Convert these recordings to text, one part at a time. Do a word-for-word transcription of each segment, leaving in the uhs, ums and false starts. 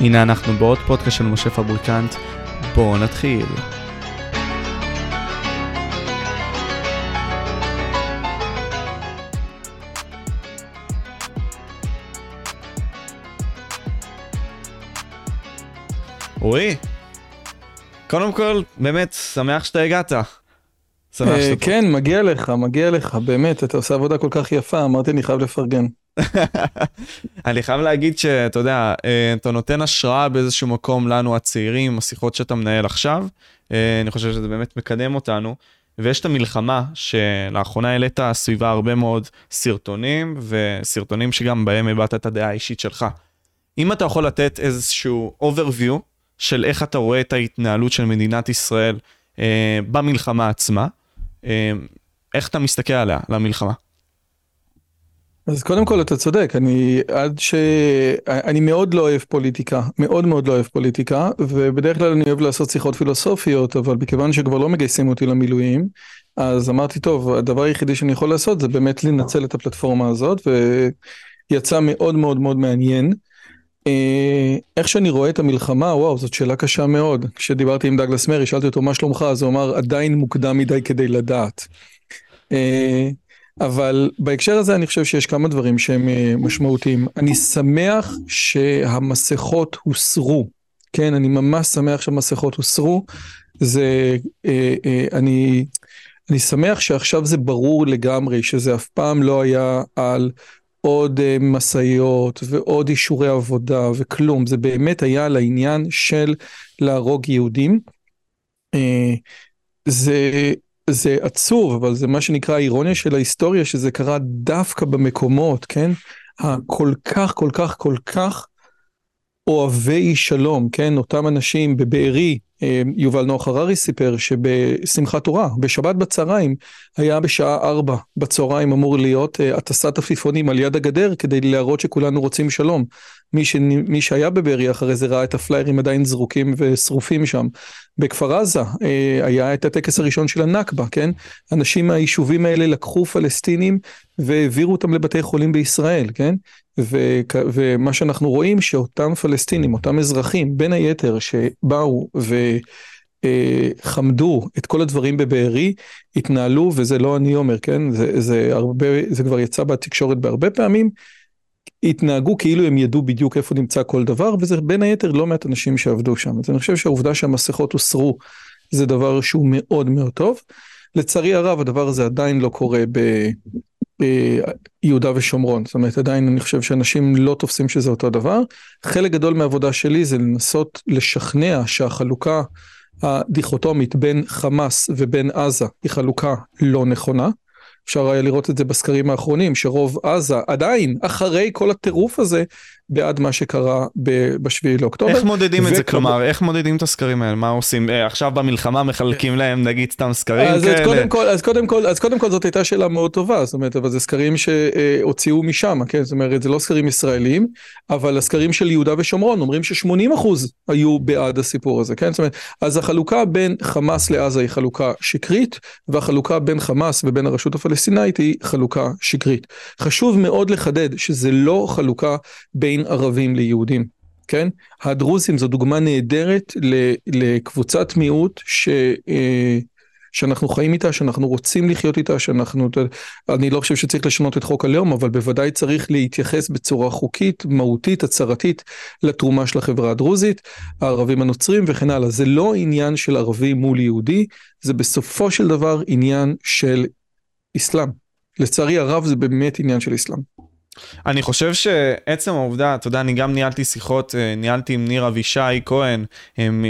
הנה אנחנו בעוד פודקאסט של משה פבריקנט, בואו נתחיל. רועי, קודם כל, באמת, שמח שאתה הגעת. שמח שאתה פה. כן, מגיע לך, מגיע לך, באמת, אתה עושה עבודה כל כך יפה, אמרתי, אני חייב לפרגן. אני חייב להגיד שאתה יודע, אתה נותן השראה באיזשהו מקום לנו הצעירים, השיחות שאתה מנהל עכשיו, אני חושב שזה באמת מקדם אותנו, ויש את המלחמה שלאחרונה העלית סביבה הרבה מאוד סרטונים, וסרטונים שגם בהם הבאת את הדעה האישית שלך. אם אתה יכול לתת איזשהו overview של איך אתה רואה את ההתנהלות של מדינת ישראל אה, במלחמה עצמה, אה, איך אתה מסתכל עליה, למלחמה? אז קודם כל אתה צודק, אני, עד ש... אני מאוד לא אוהב פוליטיקה, מאוד מאוד לא אוהב פוליטיקה, ובדרך כלל אני אוהב לעשות שיחות פילוסופיות, אבל בכיוון שכבר לא מגייסים אותי למילואים, אז אמרתי, טוב, הדבר היחידי שאני יכול לעשות זה באמת לנצל את הפלטפורמה הזאת, ויצא מאוד מאוד מאוד מעניין. איך שאני רואה את המלחמה, וואו, זאת שאלה קשה מאוד. כשדיברתי עם דאגלס מארי, שאלתי אותו מה שלומך, אז הוא אמר, עדיין מוקדם מדי כדי לדעת. אבל בהקשר הזה אני חושב שיש כמה דברים שהם משמעותיים. אני שמח שהמסכות הוסרו. כן, אני ממש שמח שהמסכות הוסרו. זה, אני, אני שמח שעכשיו זה ברור לגמרי, שזה אף פעם לא היה על... עוד מסעיות ועוד אישורי עבודה וכלום, זה באמת היה לעניין של להרוג יהודים. זה, זה עצוב, אבל זה מה שנקרא האירוניה של ההיסטוריה, שזה קרה דווקא במקומות, כן? כל כך, כל כך, כל כך אוהבי שלום, כן? אותם אנשים בבארי, יובל נוח הררי סיפר שבשמחת תורה, בשבת בצהריים, היה בשעה ארבע בצהריים אמור להיות הטסת עפיפונים על יד הגדר, כדי להראות שכולנו רוצים שלום. מי, ש... מי שהיה בבארי אחרי זה ראה את הפליירים עדיין זרוקים ושרופים שם. בכפר עזה היה את הטקס הראשון של הנכבה, כן? אנשים מהיישובים האלה לקחו פלסטינים והעבירו אותם לבתי חולים בישראל, כן? ו... ומה שאנחנו רואים שאותם פלסטינים, אותם אזרחים, בין היתר שבאו וחמדו את כל הדברים בבארי, התנהלו, וזה לא אני אומר, כן? זה, זה, הרבה, זה כבר יצא בתקשורת בהרבה פעמים, התנהגו כאילו הם ידעו בדיוק איפה נמצא כל דבר, וזה בין היתר לא מעט אנשים שעבדו שם. אז אני חושב שהעובדה שהמסכות הוסרו, זה דבר שהוא מאוד מאוד טוב. לצערי הרב, הדבר הזה עדיין לא קורה ביהודה ושומרון. זאת אומרת, עדיין אני חושב שאנשים לא תופסים שזה אותו דבר. חלק גדול מהעבודה שלי זה לנסות לשכנע שהחלוקה הדיכוטומית בין חמאס ובין עזה היא חלוקה לא נכונה. אפשר היה לראות את זה בסקרים האחרונים, שרוב עזה עדיין, אחרי כל הטירוף הזה, בעד מה שקרה בשביעי לאוקטובר. איך מודדים את זה, כלומר, איך מודדים את הסקרים האלה? מה עושים? עכשיו במלחמה מחלקים להם, נגיד סתם סקרים כאלה. אז קודם כל זאת הייתה שאלה מאוד טובה, זאת אומרת, אבל זה סקרים שהוציאו משם, זאת אומרת, זה לא סקרים ישראלים, אבל הסקרים של יהודה ושומרון, אומרים ש-שמונים אחוז היו בעד הסיפור הזה, זאת אומרת, אז החלוקה בין חמאס לעזה היא חלוקה שקרית, והחלוקה בין חמאס ובין הרשות הפלסטינית היא חלוקה שקרית. חשוב מאוד לחדד שזה לא חלוקה בין ערבים ליהודים, כן? הדרוזים זו דוגמה נהדרת לקבוצת מיעוט ש, שאנחנו חיים איתה, שאנחנו רוצים לחיות איתה, שאנחנו, אני לא חושב שצריך לשנות את חוק הלאום, אבל בוודאי צריך להתייחס בצורה חוקית, מהותית, הצהרתית, לתרומה של החברה הדרוזית, הערבים הנוצרים וכן הלאה. זה לא עניין של ערבי מול יהודי, זה בסופו של דבר עניין של אסלאם. לצערי הרב זה באמת עניין של אסלאם. אני חושב שעצם העובדה, אתה יודע, אני גם ניהלתי שיחות, ניהלתי עם ניר אבישי כהן,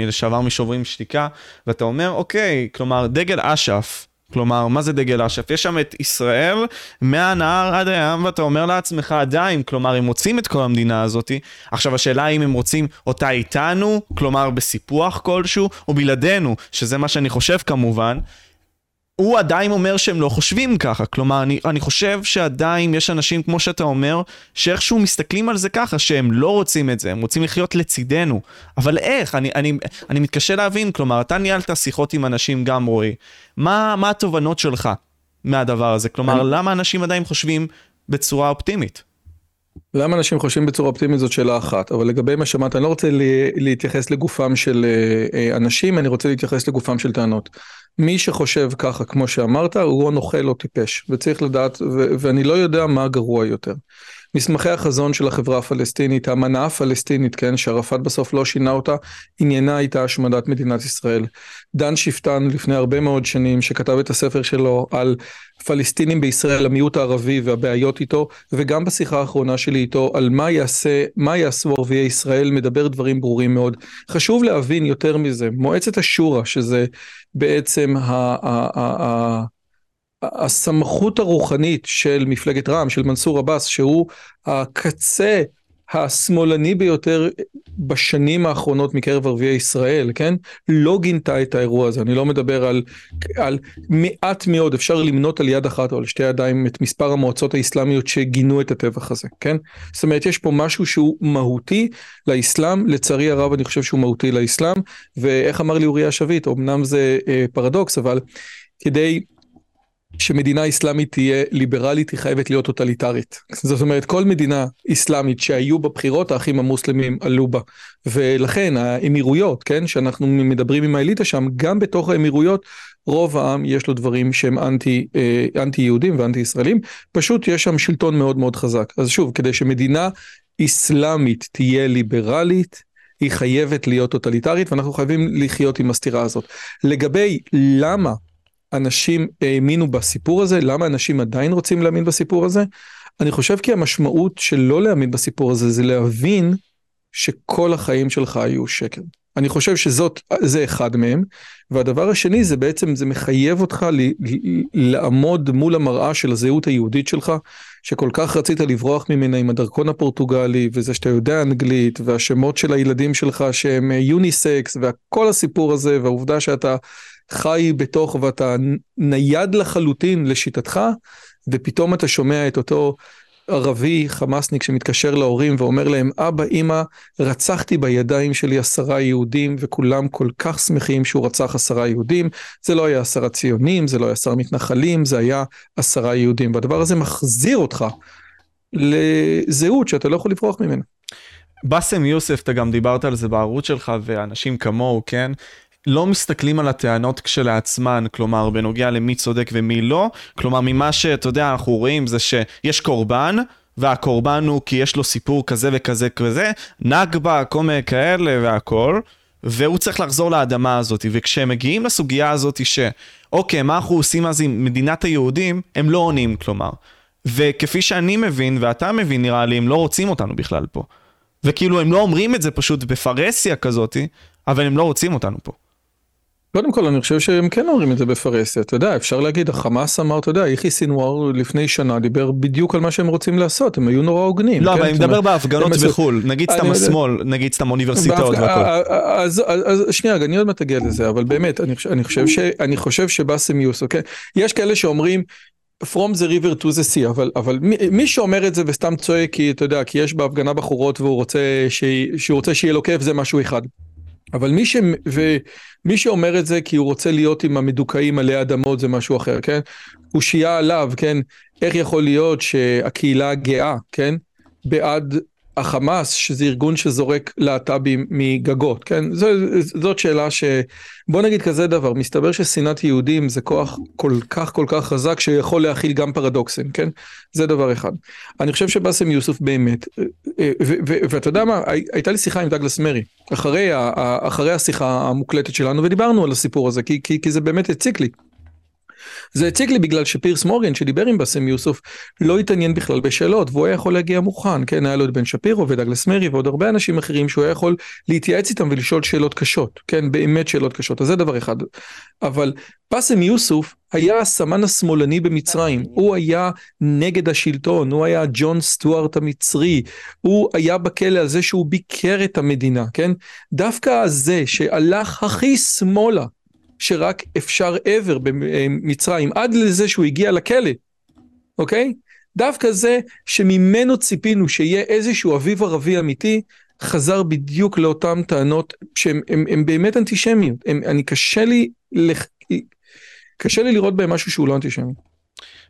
לשעבר משוברים שתיקה, ואתה אומר, אוקיי, כלומר, דגל אש"ף, כלומר, מה זה דגל אש"ף? יש שם את ישראל, מהנהר עד הים, ואתה אומר לעצמך עדיין, כלומר, הם רוצים את כל המדינה הזאת, עכשיו השאלה היא אם הם רוצים אותה איתנו, כלומר, בסיפוח כלשהו, או בלעדינו, שזה מה שאני חושב כמובן, הוא עדיין אומר שהם לא חושבים ככה, כלומר, אני, אני חושב שעדיין יש אנשים, כמו שאתה אומר, שאיכשהו מסתכלים על זה ככה, שהם לא רוצים את זה, הם רוצים לחיות לצידנו, אבל איך? אני, אני, אני מתקשה להבין, כלומר, אתה ניהלת שיחות עם אנשים גם, רועי, מה, מה התובנות שלך מהדבר הזה? כלומר, למה אנשים עדיין חושבים בצורה אופטימית? למה אנשים חושבים בצורה אופטימית זאת שאלה אחת, אבל לגבי מה שמעת, אני לא רוצה להתייחס לגופם של אנשים, אני רוצה להתייחס לגופם של טענות. מי שחושב ככה, כמו שאמרת, הוא נוכל או טיפש, וצריך לדעת, ו- ואני לא יודע מה גרוע יותר. מסמכי החזון של החברה הפלסטינית, המנה הפלסטינית, כן, שערפאת בסוף לא שינה אותה, עניינה הייתה השמדת מדינת ישראל. דן שפטן, לפני הרבה מאוד שנים, שכתב את הספר שלו על פלסטינים בישראל, המיעוט הערבי והבעיות איתו, וגם בשיחה האחרונה שלי איתו, על מה יעשה, מה יעשו ערביי ישראל, מדבר דברים ברורים מאוד. חשוב להבין יותר מזה, מועצת השורה, שזה בעצם ה... ה-, ה-, ה- הסמכות הרוחנית של מפלגת רע"מ, של מנסור אבס, שהוא הקצה השמאלני ביותר בשנים האחרונות מקרב ערביי ישראל, כן? לא גינתה את האירוע הזה. אני לא מדבר על, על מעט מאוד, אפשר למנות על יד אחת או על שתי ידיים את מספר המועצות האסלאמיות שגינו את הטבח הזה, כן? זאת אומרת, יש פה משהו שהוא מהותי לאסלאם, לצערי הרב אני חושב שהוא מהותי לאסלאם, ואיך אמר לי אורי השביט, אמנם זה אה, פרדוקס, אבל כדי... שמדינה אסלאמית תהיה ליברלית, היא חייבת להיות טוטליטרית. זאת אומרת, כל מדינה אסלאמית שהיו בבחירות, האחים המוסלמים עלו בה. ולכן, האמירויות, כן, שאנחנו מדברים עם האליטה שם, גם בתוך האמירויות, רוב העם יש לו דברים שהם אנטי, אנטי יהודים ואנטי ישראלים, פשוט יש שם שלטון מאוד מאוד חזק. אז שוב, כדי שמדינה אסלאמית תהיה ליברלית, היא חייבת להיות טוטליטרית, ואנחנו חייבים לחיות עם הסתירה הזאת. לגבי למה אנשים האמינו בסיפור הזה, למה אנשים עדיין רוצים להאמין בסיפור הזה? אני חושב כי המשמעות של לא להאמין בסיפור הזה, זה להבין שכל החיים שלך היו שקר. אני חושב שזאת, זה אחד מהם, והדבר השני זה בעצם, זה מחייב אותך ל- לעמוד מול המראה של הזהות היהודית שלך, שכל כך רצית לברוח ממנה עם הדרכון הפורטוגלי, וזה שאתה יודע אנגלית, והשמות של הילדים שלך שהם יוניסקס, וכל הסיפור הזה, והעובדה שאתה חי בתוך ואתה נייד לחלוטין לשיטתך, ופתאום אתה שומע את אותו ערבי חמאסניק שמתקשר להורים ואומר להם, אבא, אמא, רצחתי בידיים שלי עשרה יהודים, וכולם כל כך שמחים שהוא רצח עשרה יהודים, זה לא היה עשרה ציונים, זה לא היה עשרה מתנחלים, זה היה עשרה יהודים, והדבר הזה מחזיר אותך לזהות שאתה לא יכול לברוח ממנה. בסם יוסף, אתה גם דיברת על זה בערוץ שלך, ואנשים כמוהו, כן? לא מסתכלים על הטענות כשלעצמן, כלומר, בנוגע למי צודק ומי לא, כלומר, ממה שאתה יודע, אנחנו רואים זה שיש קורבן, והקורבן הוא כי יש לו סיפור כזה וכזה כזה, נגבה, קומה כאלה והכל, והוא צריך לחזור לאדמה הזאת, וכשהם מגיעים לסוגיה הזאת ש, אוקיי, מה אנחנו עושים אז עם מדינת היהודים, הם לא עונים, כלומר, וכפי שאני מבין, ואתה מבין, נראה לי, הם לא רוצים אותנו בכלל פה, וכאילו, הם לא אומרים את זה פשוט בפרסיה כזאת, אבל הם לא רוצים אותנו פה. קודם כל, אני חושב שהם כן אומרים את זה בפרסיה, אתה יודע, אפשר להגיד, החמאס אמר, אתה יודע, יחיא סנוואר לפני שנה דיבר בדיוק על מה שהם רוצים לעשות, הם היו נורא הוגנים. לא, אבל אני מדבר בהפגנות בחול, נגיד סתם השמאל, נגיד סתם אוניברסיטאות והכל. אז שנייה, אני עוד מעט אגיע לזה, אבל באמת, אני חושב שבסם יוסף, אוקיי, יש כאלה שאומרים, From the river to the sea, אבל, אבל מי, מי שאומר את זה וסתם צועק, כי אתה יודע, כי יש בהפגנה בחורות והוא רוצה, שהוא רוצה שיהיה לו כיף, זה משהו אחד. אבל מי, ש... ומי שאומר את זה כי הוא רוצה להיות עם המדוקאים עלי אדמות זה משהו אחר, כן? הוא שיעה עליו, כן? איך יכול להיות שהקהילה הגאה, כן? בעד החמאס, שזה ארגון שזורק להט"בים מגגות, כן? זו, זאת שאלה ש... בוא נגיד כזה דבר, מסתבר ששנאת יהודים זה כוח כל כך כל כך חזק שיכול להכיל גם פרדוקסים, כן? זה דבר אחד. אני חושב שבסם יוסף באמת, ואתה יודע מה, הייתה לי שיחה עם דאגלס מארי, אחרי, אחרי השיחה המוקלטת שלנו, ודיברנו על הסיפור הזה, כי, כי, כי זה באמת הציק לי. זה הציג לי בגלל שפירס מורגן שדיבר עם בסם יוסף לא התעניין בכלל בשאלות, והוא היה יכול להגיע מוכן, כן, היה לו את בן שפירו ודאגלס מארי ועוד הרבה אנשים אחרים שהוא היה יכול להתייעץ איתם ולשאול שאלות קשות, כן, באמת שאלות קשות, אז זה דבר אחד. אבל בסם יוסף היה הסמן השמאלני במצרים, הוא היה נגד השלטון, הוא היה ג'ון סטוארט המצרי, הוא היה בכלא הזה שהוא ביקר את המדינה, כן, דווקא הזה שהלך הכי שמאלה, שרק אפשר עבר במצרים, עד לזה שהוא הגיע לכלא, אוקיי? דווקא זה שממנו ציפינו שיהיה איזשהו אביב ערבי אמיתי, חזר בדיוק לאותן טענות, שהם הם, הם באמת אנטישמיות, הם, אני קשה לי, קשה לי לראות בהם משהו שהוא לא אנטישמי.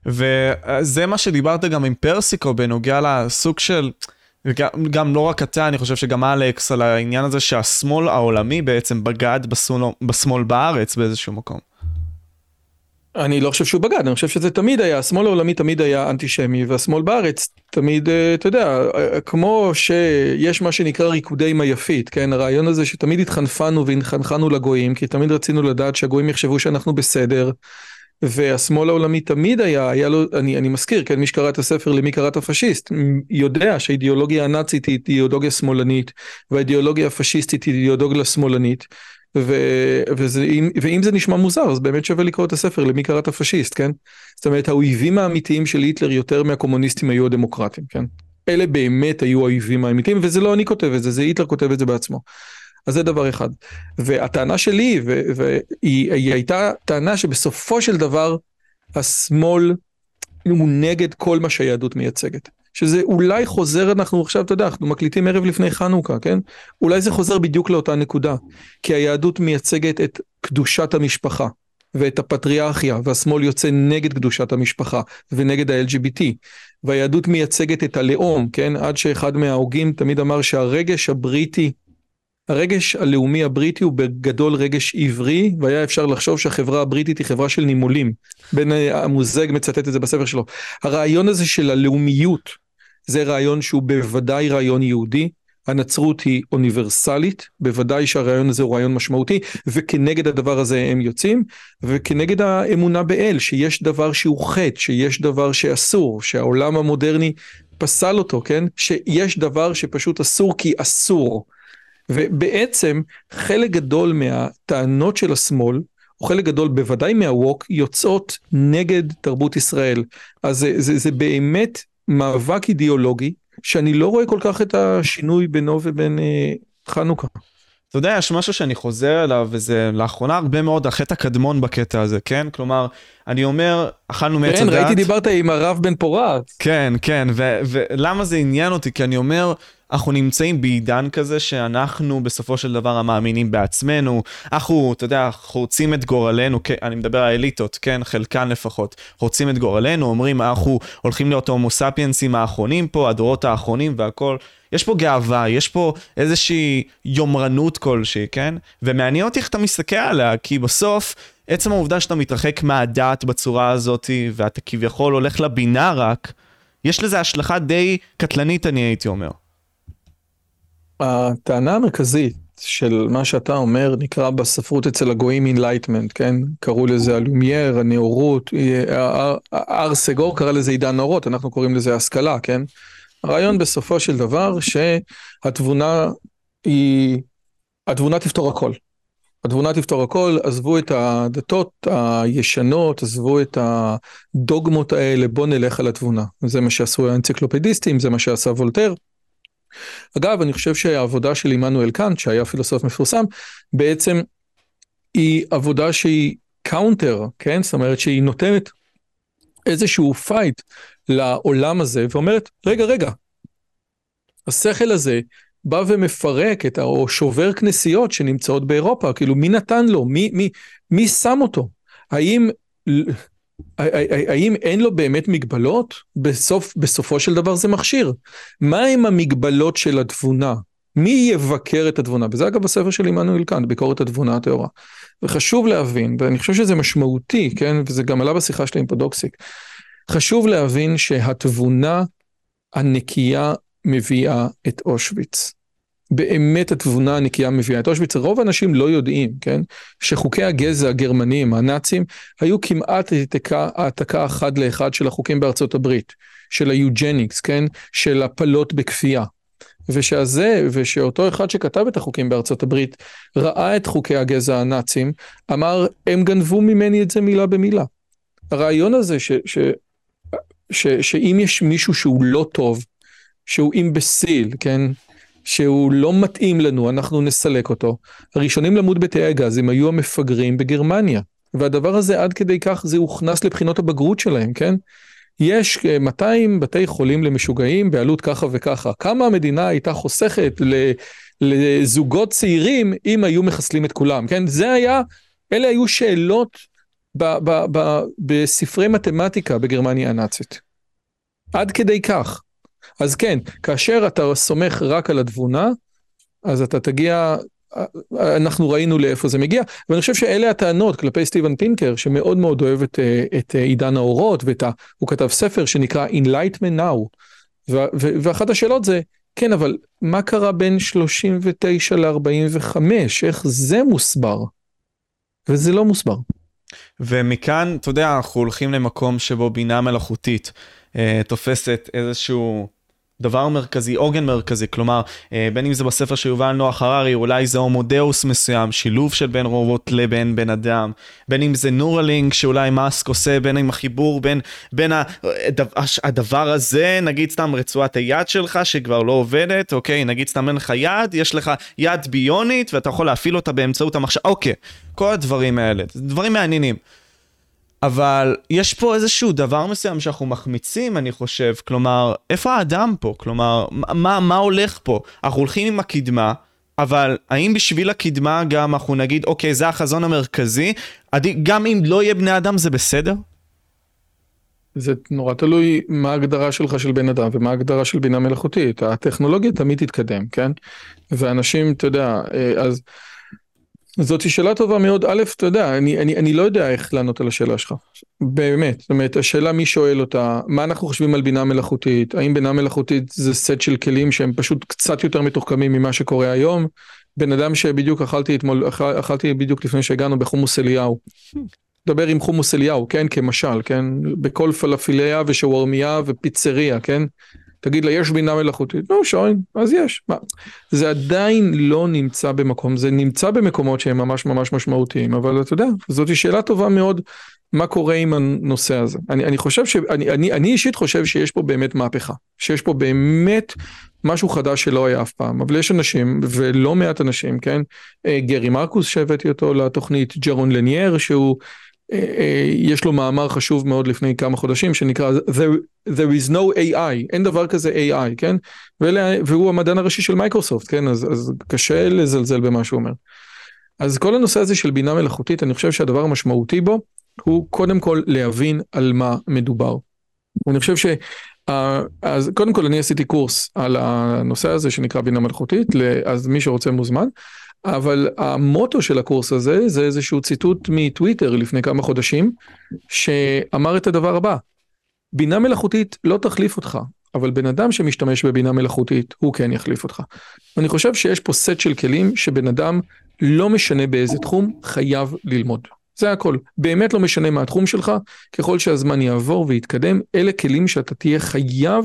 וזה מה שדיברת גם עם פרסיקו בנוגע לסוג של, גם לא רק אתה, אני חושב שגם אלכס, על העניין הזה שהשמאל העולמי בעצם בגד בשמאל בארץ באיזשהו מקום. אני לא חושב שהוא בגד, אני חושב שזה תמיד היה, השמאל העולמי תמיד היה אנטישמי, והשמאל בארץ תמיד, אתה יודע, כמו שיש מה שנקרא ריקודי מייפית, כן, הרעיון הזה שתמיד התחנפנו והתחנכנו לגויים, כי תמיד רצינו לדעת שהגויים יחשבו שאנחנו בסדר, והשמאל העולמי תמיד היה, היה לו, אני, אני מזכיר, כן, מי שקרא את הספר למי קרא את הפשיסט, יודע שהאידיאולוגיה הנאצית היא אידיאולוגיה שמאלנית, והאידיאולוגיה הפשיסטית היא אידיאולוגיה שמאלנית, ו- וזה, אם, ואם זה נשמע מוזר, אז באמת שווה לקרוא את הספר למי קרא את הפשיסט, כן? זאת אומרת, האויבים האמיתיים של היטלר יותר מהקומוניסטים היו הדמוקרטים, כן? אלה באמת היו האויבים האמיתיים, וזה לא אני כותב את זה, זה היטלר כותב את זה בעצמו. אז זה דבר אחד. והטענה שלי, ו- והיא, היא הייתה טענה שבסופו של דבר, השמאל הוא נגד כל מה שהיהדות מייצגת. שזה אולי חוזר, אנחנו עכשיו, אתה יודע, אנחנו מקליטים ערב לפני חנוכה, כן? אולי זה חוזר בדיוק לאותה נקודה, כי היהדות מייצגת את קדושת המשפחה, ואת הפטריארכיה, והשמאל יוצא נגד קדושת המשפחה, ונגד ה-אל ג'י בי טי, והיהדות מייצגת את הלאום, כן? עד שאחד מההוגים תמיד אמר שהרגש הבריטי, הרגש הלאומי הבריטי הוא בגדול רגש עברי, והיה אפשר לחשוב שהחברה הבריטית היא חברה של נימולים, בן המוזג מצטט את זה בספר שלו. הרעיון הזה של הלאומיות, זה רעיון שהוא בוודאי רעיון יהודי, הנצרות היא אוניברסלית, בוודאי שהרעיון הזה הוא רעיון משמעותי, וכנגד הדבר הזה הם יוצאים, וכנגד האמונה באל, שיש דבר שהוא חטא, שיש דבר שאסור, שהעולם המודרני פסל אותו, כן? שיש דבר שפשוט אסור כי אסור. ובעצם חלק גדול מהטענות של השמאל, או חלק גדול בוודאי מהווק, יוצאות נגד תרבות ישראל. אז זה, זה, זה באמת מאבק אידיאולוגי, שאני לא רואה כל כך את השינוי בינו ובין אה, חנוכה. אתה יודע, יש משהו שאני חוזר אליו, וזה לאחרונה הרבה מאוד החטא הקדמון בקטע הזה, כן? כלומר, אני אומר, אכלנו מעץ הדעת. כן, ראיתי דיברת עם הרב בן פורת. כן, כן, ו- ולמה זה עניין אותי? כי אני אומר, אנחנו נמצאים בעידן כזה שאנחנו בסופו של דבר המאמינים בעצמנו, אנחנו, אתה יודע, חורצים את גורלנו, אני מדבר על האליטות, כן, חלקן לפחות, חורצים את גורלנו, אומרים, אנחנו הולכים להיות הומו סאפיינסים האחרונים פה, הדורות האחרונים והכל, יש פה גאווה, יש פה איזושהי יומרנות כלשהי, כן? ומעניין אותי איך אתה מסתכל עליה, כי בסוף, עצם העובדה שאתה מתרחק מהדת בצורה הזאת, ואתה כביכול הולך לבינה רק, יש לזה השלכה די קטלנית, אני הייתי אומר. הטענה המרכזית של מה שאתה אומר נקרא בספרות אצל הגויים אינלייטמנט, כן? קראו לזה הלומייר, הנאורות, ארסגור קרא לזה עידן נאורות, אנחנו קוראים לזה השכלה, כן? הרעיון בסופו של דבר שהתבונה היא, התבונה תפתור הכל. התבונה תפתור הכל, עזבו את הדתות הישנות, עזבו את הדוגמות האלה, בוא נלך על התבונה. זה מה שעשו האנציקלופדיסטים, זה מה שעשה וולטר. אגב, אני חושב שהעבודה של עמנואל קאנט, שהיה פילוסוף מפורסם, בעצם היא עבודה שהיא קאונטר, כן? זאת אומרת שהיא נותנת איזשהו פייט לעולם הזה, ואומרת, רגע, רגע, השכל הזה בא ומפרק את, או שובר כנסיות שנמצאות באירופה, כאילו מי נתן לו, מי, מי, מי שם אותו? האם... האם אין לו באמת מגבלות? בסוף, בסופו של דבר זה מכשיר. מה עם המגבלות של התבונה? מי יבקר את התבונה? וזה אגב בספר של עמנואל קאנט, ביקורת התבונה התיאורה. וחשוב להבין, ואני חושב שזה משמעותי, כן? וזה גם עלה בשיחה שלי עם פודוקסיק. חשוב להבין שהתבונה הנקייה מביאה את אושוויץ. באמת התבונה הנקייה מביאה את אושוויץ, רוב האנשים לא יודעים, כן? שחוקי הגזע הגרמנים, הנאצים, היו כמעט העתקה אחד לאחד של החוקים בארצות הברית, של היוג'ניקס, כן? של הפלות בכפייה. ושזה, ושאותו אחד שכתב את החוקים בארצות הברית, ראה את חוקי הגזע הנאצים, אמר, הם גנבו ממני את זה מילה במילה. הרעיון הזה ש, ש, ש, שאם יש מישהו שהוא לא טוב, שהוא אימבסיל, כן? שהוא לא מתאים לנו, אנחנו נסלק אותו. הראשונים למות בתאי הגזים היו המפגרים בגרמניה, והדבר הזה עד כדי כך זה הוכנס לבחינות הבגרות שלהם, כן? יש מאתיים בתי חולים למשוגעים בעלות ככה וככה. כמה המדינה הייתה חוסכת לזוגות צעירים אם היו מחסלים את כולם, כן? זה היה, אלה היו שאלות ב- ב- ב- בספרי מתמטיקה בגרמניה הנאצית. עד כדי כך. אז כן, כאשר אתה סומך רק על התבונה, אז אתה תגיע, אנחנו ראינו לאיפה זה מגיע, ואני חושב שאלה הטענות כלפי סטיבן פינקר, שמאוד מאוד אוהב את, את עידן האורות, והוא כתב ספר שנקרא Enlightenment Now, ו- ו- ואחת השאלות זה, כן, אבל מה קרה בין שלושים ותשע ל-ארבעים וחמש? איך זה מוסבר? וזה לא מוסבר. ומכאן, אתה יודע, אנחנו הולכים למקום שבו בינה מלאכותית אה, תופסת איזשהו דבר מרכזי, עוגן מרכזי, כלומר, אה, בין אם זה בספר של יובל נוח הררי, אולי זה הומודאוס מסוים, שילוב של בין רובוט לבין בן אדם, בין אם זה נורלינג שאולי מאסק עושה, בין אם החיבור, בין, בין הדבר הזה, נגיד סתם רצועת היד שלך שכבר לא עובדת, אוקיי, נגיד סתם אין לך יד, יש לך יד ביונית ואתה יכול להפעיל אותה באמצעות המחשב, אוקיי, כל הדברים האלה, דברים מעניינים. אבל יש פה איזשהו דבר מסוים שאנחנו מחמיצים, אני חושב, כלומר, איפה האדם פה? כלומר, מה, מה הולך פה? אנחנו הולכים עם הקדמה, אבל האם בשביל הקדמה גם אנחנו נגיד, אוקיי, זה החזון המרכזי, גם אם לא יהיה בני אדם זה בסדר? זה נורא תלוי מה ההגדרה שלך של בן אדם, ומה ההגדרה של בינה מלאכותית. הטכנולוגיה תמיד תתקדם, כן? ואנשים, אתה יודע, אז... זאת שאלה טובה מאוד. א', אתה יודע, אני, אני, אני לא יודע איך לענות על השאלה שלך. באמת, זאת אומרת, השאלה מי שואל אותה, מה אנחנו חושבים על בינה מלאכותית? האם בינה מלאכותית זה סט של כלים שהם פשוט קצת יותר מתוחכמים ממה שקורה היום? בן אדם שבדיוק אכלתי אתמול, אכל, אכלתי בדיוק לפני שהגענו בחומוס אליהו. דבר עם חומוס אליהו, כן, כמשל, כן? בכל פלאפיליה ושווארמיה ופיצריה, כן? תגיד לה, יש בינה מלאכותית? לא, שוין, אז יש. מה? זה עדיין לא נמצא במקום, זה נמצא במקומות שהם ממש ממש משמעותיים, אבל אתה יודע, זאת שאלה טובה מאוד, מה קורה עם הנושא הזה. אני, אני חושב ש... אני, אני, אני אישית חושב שיש פה באמת מהפכה, שיש פה באמת משהו חדש שלא היה אף פעם, אבל יש אנשים, ולא מעט אנשים, כן? גרי מרקוס שהבאתי אותו לתוכנית, ג'רון לניאר, שהוא... יש לו מאמר חשוב מאוד לפני כמה חודשים שנקרא There, there is no A I, אין דבר כזה A I, כן? והוא המדען הראשי של מייקרוסופט, כן? אז, אז קשה לזלזל במה שהוא אומר. אז כל הנושא הזה של בינה מלאכותית, אני חושב שהדבר המשמעותי בו הוא קודם כל להבין על מה מדובר. אני חושב ש... אז קודם כל אני עשיתי קורס על הנושא הזה שנקרא בינה מלאכותית, אז מי שרוצה מוזמן. אבל המוטו של הקורס הזה, זה איזשהו ציטוט מטוויטר לפני כמה חודשים, שאמר את הדבר הבא, בינה מלאכותית לא תחליף אותך, אבל בן אדם שמשתמש בבינה מלאכותית, הוא כן יחליף אותך. אני חושב שיש פה סט של כלים, שבן אדם לא משנה באיזה תחום, חייב ללמוד. זה הכל. באמת לא משנה מה התחום שלך, ככל שהזמן יעבור ויתקדם, אלה כלים שאתה תהיה חייב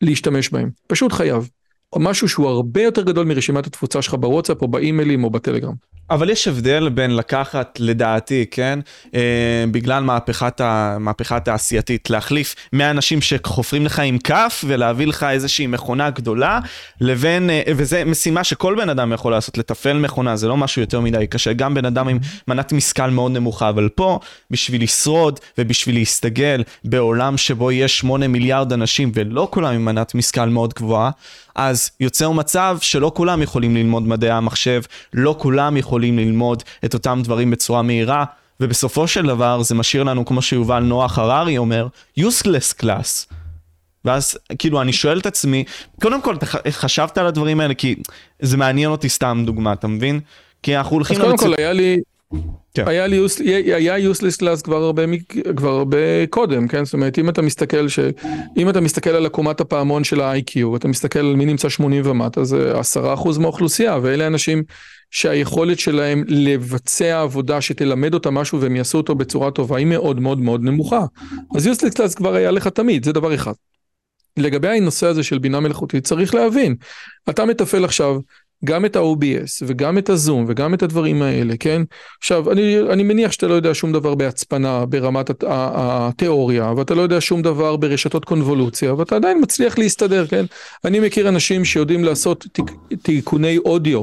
להשתמש בהם. פשוט חייב. או משהו שהוא הרבה יותר גדול מרשימת התפוצה שלך בוואטסאפ, או באימיילים, או בטלגרם. אבל יש הבדל בין לקחת, לדעתי, כן, אה, בגלל מהפכת, מהפכת העשייתית, להחליף מהאנשים שחופרים לך עם כף, ולהביא לך איזושהי מכונה גדולה, לבין, אה, וזה משימה שכל בן אדם יכול לעשות, לטפל מכונה, זה לא משהו יותר מדי קשה, גם בן אדם עם מנת משכל מאוד נמוכה, אבל פה, בשביל לשרוד, ובשביל להסתגל, בעולם שבו יש שמונה מיליארד אנשים, ולא כולם עם מנת משכל מאוד גבוהה, אז יוצא מצב שלא כולם יכולים ללמוד מדעי המחשב, לא כולם יכולים ללמוד את אותם דברים בצורה מהירה, ובסופו של דבר זה משאיר לנו, כמו שיובל נוח הררי אומר, useless class. ואז כאילו אני שואל את עצמי, קודם כל חשבת על הדברים האלה, כי זה מעניין אותי סתם דוגמה, אתה מבין? כי אנחנו הולכים... אז קודם כל היה לי... היה לי useless class כבר הרבה, כבר הרבה קודם, כן? זאת אומרת, אם אתה מסתכל ש... אם אתה מסתכל על הקומת הפעמון של ה-איי קיו, אתה מסתכל על מי נמצא שמונים ומטה, זה עשרה אחוז מהאוכלוסייה, ואלה אנשים שהיכולת שלהם לבצע עבודה שתלמד אותה משהו והם יעשו אותו בצורה טובה, היא מאוד מאוד מאוד נמוכה. אז useless class כבר היה לך תמיד, זה דבר אחד. לגבי הנושא הזה של בינה מלאכותית, צריך להבין. אתה מטפל עכשיו גם את ה-או בי אס וגם את הזום וגם את הדברים האלה, כן? עכשיו, אני, אני מניח שאתה לא יודע שום דבר בהצפנה ברמת התיאוריה, ואתה לא יודע שום דבר ברשתות קונבולוציה, ואתה עדיין מצליח להסתדר, כן? אני מכיר אנשים שיודעים לעשות תיקוני אודיו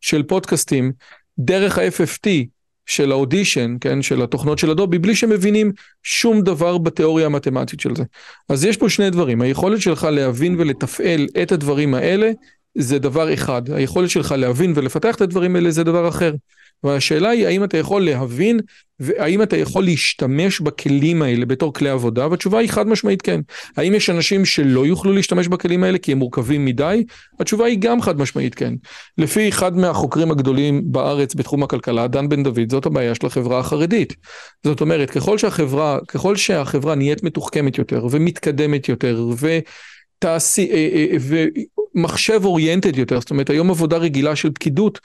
של פודקאסטים דרך ה-אף אף טי של האודישן, כן? של התוכנות של אדובי, בלי שמבינים שום דבר בתיאוריה המתמטית של זה. אז יש פה שני דברים, היכולת שלך להבין ולתפעל את הדברים האלה, זה דבר אחד, היכולת שלך להבין ולפתח את הדברים האלה זה דבר אחר, והשאלה היא האם אתה יכול להבין, והאם אתה יכול להשתמש בכלים האלה בתור כלי עבודה, והתשובה היא חד משמעית כן. האם יש אנשים שלא יוכלו להשתמש בכלים האלה כי הם מורכבים מדי? התשובה היא גם חד משמעית כן. לפי אחד מהחוקרים הגדולים בארץ בתחום הכלכלה, דן בן דוד, זאת הבעיה של החברה החרדית. זאת אומרת, ככל שהחברה, ככל שהחברה נהיית מתוחכמת יותר, ומתקדמת יותר, ו... תעשי, ומחשב אוריינטד יותר, זאת אומרת, היום עבודה רגילה של פקידות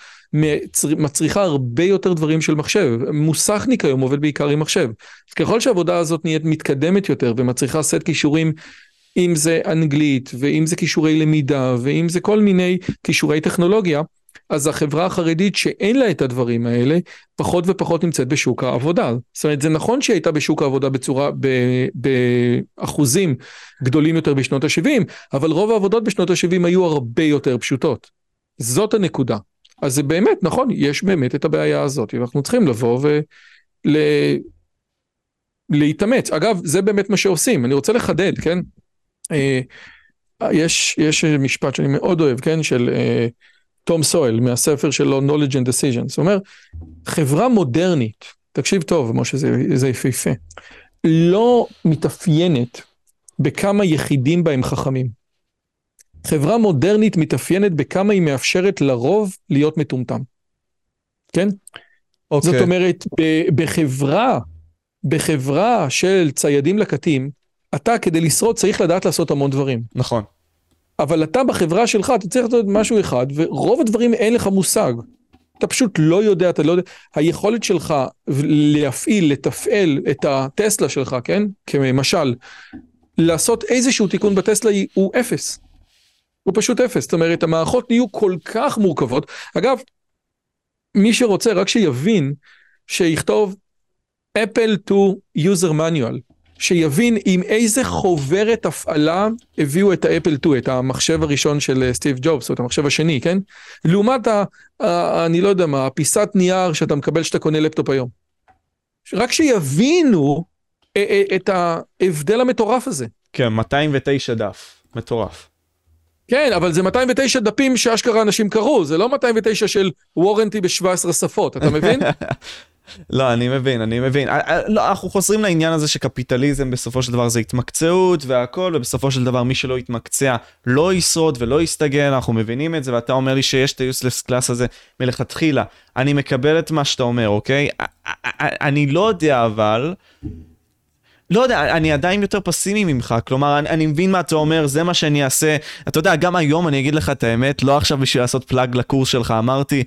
מצריכה הרבה יותר דברים של מחשב, מוסכניק היום עובד בעיקר עם מחשב, ככל שהעבודה הזאת נהיית מתקדמת יותר, ומצריכה סט קישורים, אם זה אנגלית, ואם זה קישורי למידה, ואם זה כל מיני קישורי טכנולוגיה, אז החברה החרדית שאין לה את הדברים האלה, פחות ופחות נמצאת בשוק העבודה. זאת אומרת, זה נכון שהיא הייתה בשוק העבודה בצורה, באחוזים גדולים יותר בשנות ה-שבעים, אבל רוב העבודות בשנות ה-שבעים היו הרבה יותר פשוטות. זאת הנקודה. אז זה באמת, נכון, יש באמת את הבעיה הזאת, ואנחנו צריכים לבוא ולהתאמץ. אגב, זה באמת מה שעושים. אני רוצה לחדד, כן? יש, יש משפט שאני מאוד אוהב, כן? של... תום סויל, מהספר שלו, Knowledge and Decisions, אומר, חברה מודרנית, תקשיב טוב, משה, זה, זה יפהפה, לא מתאפיינת בכמה יחידים בהם חכמים. חברה מודרנית מתאפיינת בכמה היא מאפשרת לרוב להיות מטומטם. כן? Okay. זאת אומרת, ב- בחברה, בחברה של ציידים לקטים, אתה כדי לשרוד צריך לדעת לעשות המון דברים. נכון. אבל אתה בחברה שלך, אתה צריך לדעת משהו אחד, ורוב הדברים אין לך מושג. אתה פשוט לא יודע, אתה לא יודע. היכולת שלך להפעיל, לתפעל את הטסלה שלך, כן? כמשל, לעשות איזשהו תיקון בטסלה הוא אפס. הוא פשוט אפס. זאת אומרת, המערכות נהיו כל כך מורכבות. אגב, מי שרוצה רק שיבין, שיכתוב Apple to User Manual. שיבין עם איזה חוברת הפעלה הביאו את האפל טו, את המחשב הראשון של סטיב ג'ובס, או את המחשב השני, כן? לעומת, ה, ה, אני לא יודע מה, פיסת נייר שאתה מקבל שאתה קונה לפטופ היום. רק שיבינו את ההבדל המטורף הזה. כן, מאתיים ותשע דף, מטורף. כן, אבל זה מאתיים ותשע דפים שאשכרה אנשים קראו, זה לא מאתיים ותשע של וורנטי ב-שבע עשרה שפות, אתה מבין? לא, אני מבין, אני מבין. אנחנו חוזרים לעניין הזה שקפיטליזם בסופו של דבר זה התמקצעות והכל, ובסופו של דבר מי שלא יתמקצע לא ישרוד ולא יסתגל, אנחנו מבינים את זה, ואתה אומר לי שיש את היוסלס קלאס הזה מלכתחילה. אני מקבל את מה שאתה אומר, אוקיי? אני לא יודע, אבל... לא יודע, אני עדיין יותר פסימי ממך, כלומר, אני, אני מבין מה אתה אומר, זה מה שאני אעשה. אתה יודע, גם היום אני אגיד לך את האמת, לא עכשיו בשביל לעשות פלאג לקורס שלך, אמרתי...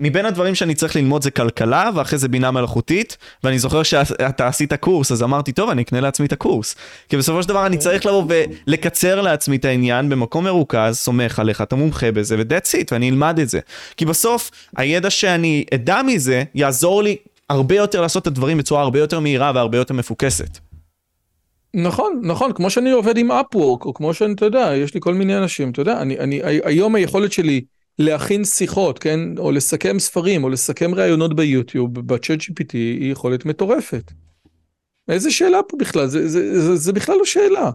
מבין הדברים שאני צריך ללמוד זה כלכלה, ואחרי זה בינה מלאכותית, ואני זוכר שאתה עשית הקורס, אז אמרתי, טוב, אני אקנה לעצמי את הקורס. כי בסופו של דבר אני צריך לבוא ולקצר לעצמי את העניין, במקום מרוכז, סומך עליך, אתה מומחה בזה, ו-that's it, ואני אלמד את זה. כי בסוף, הידע שאני אדע מזה, יעזור לי הרבה יותר לעשות את הדברים בצורה הרבה יותר מהירה, והרבה יותר מפוקסת. נכון, נכון, כמו שאני עובד עם Upwork, או כמו שאני, אתה יודע, יש לי כל מיני אנשים, אתה יודע, אני, אני, היום היכולת שלי להכין שיחות, כן, או לסכם ספרים, או לסכם ראיונות ביוטיוב, בצ'אט ג'י פי טי, היא יכולת מטורפת. איזה שאלה פה בכלל? זה, זה, זה, זה בכלל לא שאלה.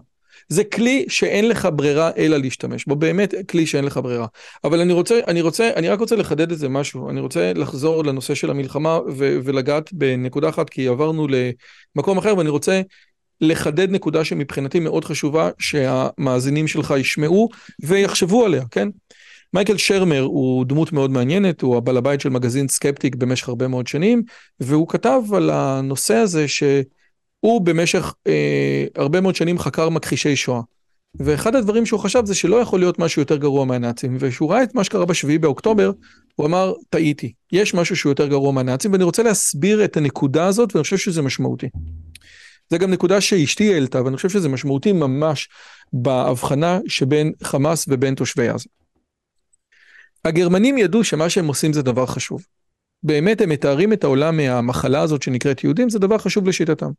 זה כלי שאין לך ברירה אלא להשתמש בו, באמת כלי שאין לך ברירה. אבל אני רוצה, אני רוצה, אני רק רוצה לחדד את זה משהו, אני רוצה לחזור לנושא של המלחמה, ו- ולגעת בנקודה אחת, כי עברנו למקום אחר, ואני רוצה לחדד נקודה שמבחינתי מאוד חשובה, שהמאזינים שלך ישמעו ויחשבו עליה, כן? מיכאל שרמר הוא דמות מאוד מעניינת, הוא הבעל הבית של מגזין סקפטיק במשך הרבה מאוד שנים, והוא כתב על הנושא הזה שהוא במשך אה, הרבה מאוד שנים חקר מכחישי שואה. ואחד הדברים שהוא חשב זה שלא יכול להיות משהו יותר גרוע מהנאצים, ושהוא ראה את מה שקרה בשביעי באוקטובר, הוא אמר, טעיתי, יש משהו שהוא יותר גרוע מהנאצים, ואני רוצה להסביר את הנקודה הזאת, ואני חושב שזה משמעותי. זה גם נקודה שאשתי העלתה, ואני חושב שזה משמעותי ממש בהבחנה שבין חמאס ובין תושבי עזה. הגרמנים ידעו שמה שהם עושים זה דבר חשוב. באמת הם מתארים את העולם מהמחלה הזאת שנקראת יהודים, זה דבר חשוב לשיטתם.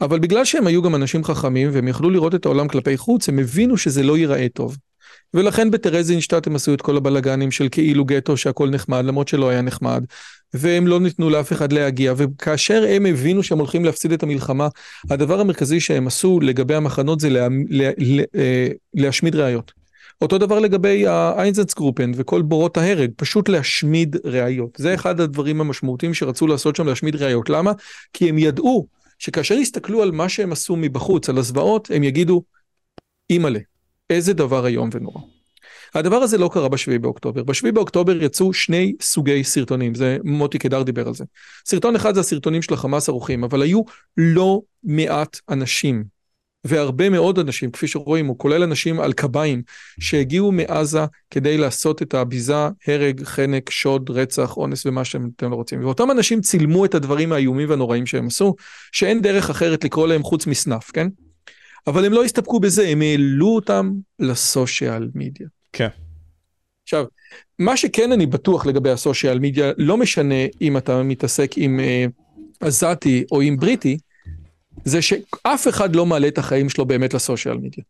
אבל בגלל שהם היו גם אנשים חכמים, והם יכלו לראות את העולם כלפי חוץ, הם הבינו שזה לא ייראה טוב. ולכן בטרזינשטט הם עשו את כל הבלגנים של כאילו גטו שהכל נחמד, למרות שלא היה נחמד, והם לא ניתנו לאף אחד להגיע, וכאשר הם הבינו שהם הולכים להפסיד את המלחמה, הדבר המרכזי שהם עשו לגבי המחנות זה לה... לה... לה... להשמיד ראיות. אותו דבר לגבי האיינזנצגרופן וכל בורות ההרג, פשוט להשמיד ראיות. זה אחד הדברים המשמעותיים שרצו לעשות שם, להשמיד ראיות. למה? כי הם ידעו שכאשר הסתכלו על מה שהם עשו מבחוץ, על הזוועות, הם יגידו, אימאלה, איזה דבר היום ונורא. הדבר הזה לא קרה בשביעי באוקטובר. בשביעי באוקטובר יצאו שני סוגי סרטונים, זה מוטי קדר דיבר על זה. סרטון אחד זה הסרטונים של החמאס ערוכים, אבל היו לא מעט אנשים, והרבה מאוד אנשים, כפי שרואים, הוא כולל אנשים על קביים, שהגיעו מעזה כדי לעשות את הביזה, הרג, חנק, שוד, רצח, אונס ומה שאתם לא רוצים. ואותם אנשים צילמו את הדברים האיומים והנוראים שהם עשו, שאין דרך אחרת לקרוא להם חוץ מסנף, כן? אבל הם לא הסתפקו בזה, הם העלו אותם לסושיאל מדיה. כן. עכשיו, מה שכן אני בטוח לגבי הסושיאל מדיה, לא משנה אם אתה מתעסק עם עזתי או עם בריטי, זה שאף אחד לא מעלה את החיים שלו באמת לסושיאל מדיה.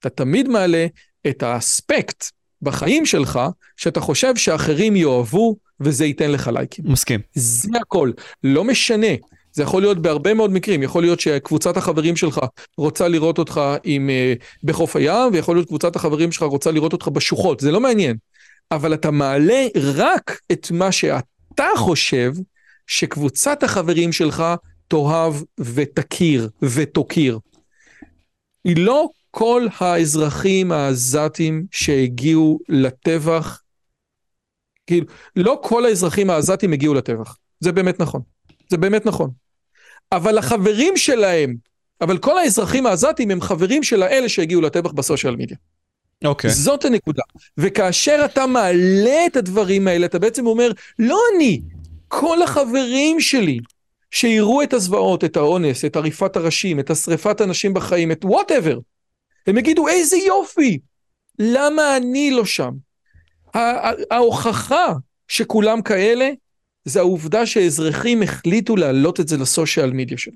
אתה תמיד מעלה את האספקט בחיים שלך, שאתה חושב שאחרים יאהבו, וזה ייתן לך לייקים. מסכים. זה הכל, לא משנה. זה יכול להיות בהרבה מאוד מקרים, יכול להיות שקבוצת החברים שלך רוצה לראות אותך עם, uh, בחוף הים, ויכול להיות קבוצת החברים שלך רוצה לראות אותך בשוחות, זה לא מעניין. אבל אתה מעלה רק את מה שאתה חושב, שקבוצת החברים שלך תאהב ותכיר ותוקיר. היא לא כל האזרחים העזתים שהגיעו לטבח, כאילו, לא כל האזרחים העזתים הגיעו לטבח, זה באמת נכון. זה באמת נכון. אבל החברים שלהם, אבל כל האזרחים העזתים הם חברים של האלה שהגיעו לטבח בסושיאל מדיה. אוקיי. זאת הנקודה. וכאשר אתה מעלה את הדברים האלה, אתה בעצם אומר, לא אני, כל החברים שלי שיראו את הזוועות, את האונס, את עריפת הראשים, את השריפת אנשים בחיים, את whatever, הם יגידו, איזה יופי, למה אני לא שם? ההוכחה שכולם כאלה, זה העובדה שהאזרחים החליטו להעלות את זה לסושיאל מדיה שלו.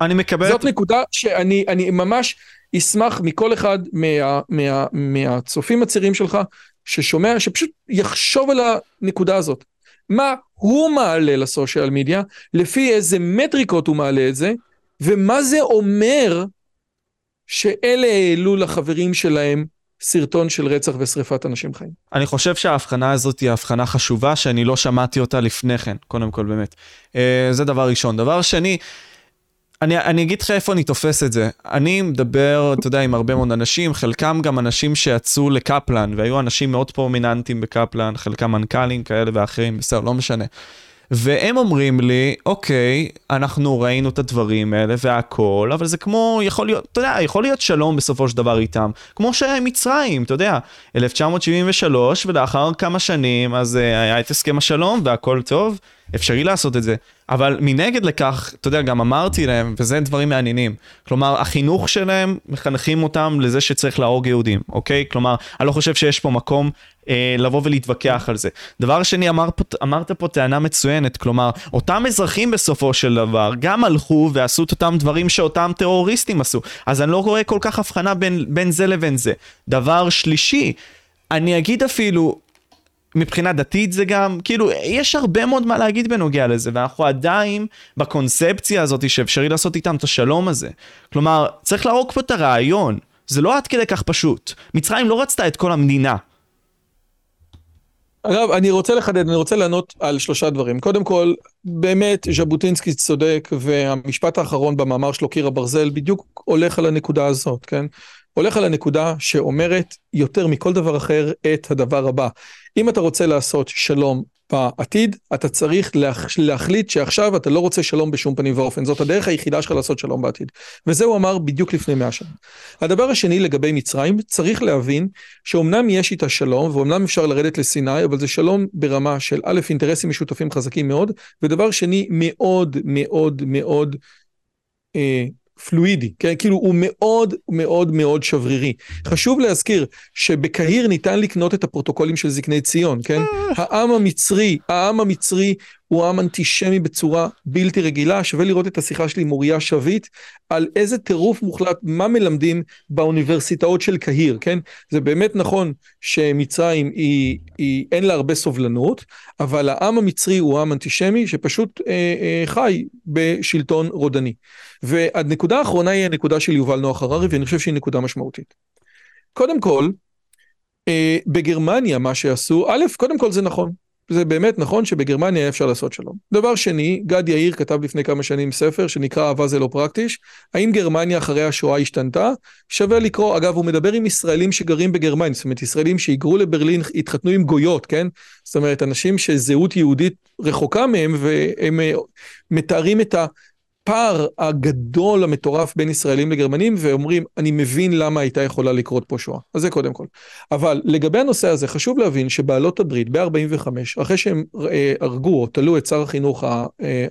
אני מקבל... זאת נקודה שאני אני ממש אשמח מכל אחד מה, מה, מהצופים הצעירים שלך, ששומע, שפשוט יחשוב על הנקודה הזאת. מה הוא מעלה לסושיאל מדיה, לפי איזה מטריקות הוא מעלה את זה, ומה זה אומר שאלה העלו לחברים שלהם, סרטון של רצח ושריפת אנשים חיים. אני חושב שההבחנה הזאת היא הבחנה חשובה, שאני לא שמעתי אותה לפני כן, קודם כל באמת. זה דבר ראשון. דבר שני, אני, אני אגיד לך איפה אני תופס את זה. אני מדבר, אתה יודע, עם הרבה מאוד אנשים, חלקם גם אנשים שיצאו לקפלן, והיו אנשים מאוד פרומיננטיים בקפלן, חלקם מנכ"לים כאלה ואחרים, בסדר, לא משנה. והם אומרים לי, אוקיי, אנחנו ראינו את הדברים האלה והכל, אבל זה כמו, יכול להיות, אתה יודע, יכול להיות שלום בסופו של דבר איתם, כמו שהיה עם מצרים, אתה יודע, אלף תשע מאות שבעים ושלוש, ולאחר כמה שנים, אז היה את הסכם השלום והכל טוב, אפשרי לעשות את זה. אבל מנגד לכך, אתה יודע, גם אמרתי להם, וזה דברים מעניינים, כלומר, החינוך שלהם מחנכים אותם לזה שצריך להרוג יהודים, אוקיי? כלומר, אני לא חושב שיש פה מקום אה, לבוא ולהתווכח על זה. דבר שני, אמר, אמרת פה טענה מצוינת, כלומר, אותם אזרחים בסופו של דבר גם הלכו ועשו את אותם דברים שאותם טרוריסטים עשו, אז אני לא רואה כל כך הבחנה בין, בין זה לבין זה. דבר שלישי, אני אגיד אפילו, מבחינה דתית זה גם, כאילו, יש הרבה מאוד מה להגיד בנוגע לזה, ואנחנו עדיין בקונספציה הזאת שאפשרי לעשות איתם את השלום הזה. כלומר, צריך להרוק פה את הרעיון, זה לא עד כדי כך פשוט. מצרים לא רצתה את כל המדינה. אגב, אני רוצה לחדד, אני רוצה לענות על שלושה דברים. קודם כל, באמת, ז'בוטינסקי צודק, והמשפט האחרון במאמר של לוקיר הברזל, בדיוק הולך על הנקודה הזאת, כן? הולך על הנקודה שאומרת יותר מכל דבר אחר את הדבר הבא. אם אתה רוצה לעשות שלום בעתיד, אתה צריך להחליט שעכשיו אתה לא רוצה שלום בשום פנים ואופן. זאת הדרך היחידה שלך לעשות שלום בעתיד. וזה הוא אמר בדיוק לפני מאה שנה. הדבר השני לגבי מצרים, צריך להבין שאומנם יש איתה שלום, ואומנם אפשר לרדת לסיני, אבל זה שלום ברמה של א', אינטרסים משותפים חזקים מאוד, ודבר שני מאוד מאוד מאוד אה, פלואידי, כן? כאילו הוא מאוד מאוד מאוד שברירי. חשוב להזכיר שבקהיר ניתן לקנות את הפרוטוקולים של זקני ציון, כן? העם המצרי, העם המצרי הוא עם אנטישמי בצורה בלתי רגילה, שווה לראות את השיחה שלי עם מוריה שבית, על איזה טירוף מוחלט, מה מלמדים באוניברסיטאות של קהיר, כן? זה באמת נכון שמצרים היא, היא, אין לה הרבה סובלנות, אבל העם המצרי הוא עם אנטישמי, שפשוט אה, אה, חי בשלטון רודני. והנקודה האחרונה היא הנקודה של יובל נוח הררי, ואני חושב שהיא נקודה משמעותית. קודם כל, בגרמניה מה שעשו, א', קודם כל זה נכון, זה באמת נכון שבגרמניה אפשר לעשות שלום. דבר שני, גדי אייר כתב לפני כמה שנים ספר שנקרא אהבה זה לא פרקטיש, האם גרמניה אחרי השואה השתנתה? שווה לקרוא, אגב הוא מדבר עם ישראלים שגרים בגרמניה, זאת אומרת ישראלים שהיגרו לברלין, התחתנו עם גויות, כן? זאת אומרת אנשים שזהות יהודית רחוקה מהם, והם מתארים את ה... פער הגדול המטורף בין ישראלים לגרמנים, ואומרים, אני מבין למה הייתה יכולה לקרות פה שואה. אז זה קודם כל. אבל לגבי הנושא הזה, חשוב להבין שבעלות הברית ב-ארבעים וחמש, אחרי שהם הרגו או תלו את שר החינוך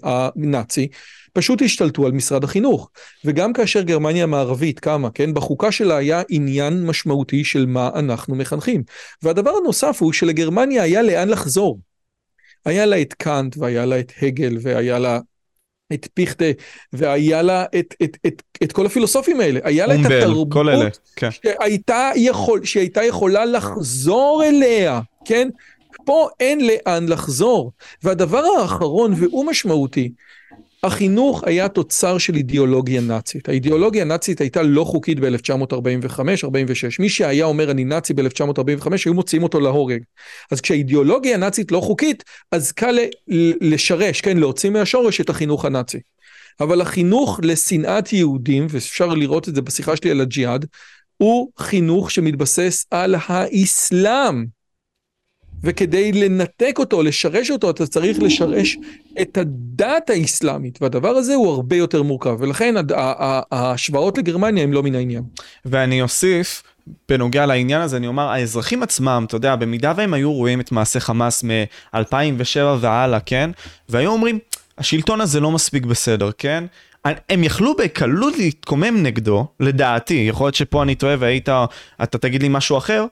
הנאצי, פשוט השתלטו על משרד החינוך. וגם כאשר גרמניה המערבית קמה, כן, בחוקה שלה היה עניין משמעותי של מה אנחנו מחנכים. והדבר הנוסף הוא שלגרמניה היה לאן לחזור. היה לה את קאנט, והיה לה את הגל, והיה לה את פיכטה, והיה לה את, את, את, את כל הפילוסופים האלה, היה לה את התרבות שהייתה, יכול, שהייתה יכולה לחזור אליה, כן? פה אין לאן לחזור, והדבר האחרון, והוא משמעותי, החינוך היה תוצר של אידיאולוגיה נאצית. האידיאולוגיה הנאצית הייתה לא חוקית ב-אלף תשע מאות ארבעים וחמש ארבעים ושש. מי שהיה אומר אני נאצי ב-אלף תשע מאות ארבעים וחמש, היו מוציאים אותו להורג. אז כשהאידיאולוגיה הנאצית לא חוקית, אז קל לשרש, כן, להוציא מהשורש את החינוך הנאצי. אבל החינוך לשנאת יהודים, ואפשר לראות את זה בשיחה שלי על הג'יהאד, הוא חינוך שמתבסס על האסלאם. וכדי לנתק אותו, לשרש אותו, אתה צריך לשרש את הדת האסלאמית, והדבר הזה הוא הרבה יותר מורכב, ולכן ההשוואות לגרמניה הם לא מן העניין. ואני אוסיף, בנוגע לעניין הזה, אני אומר, האזרחים עצמם, אתה יודע, במידה והם היו רואים את מעשה חמאס מ-אלפיים ושבע והלאה, כן? והיו אומרים, השלטון הזה לא מספיק בסדר, כן? הם יכלו בקלות להתקומם נגדו, לדעתי, יכול להיות שפה אני טועה והיית, אתה תגיד לי משהו אחר,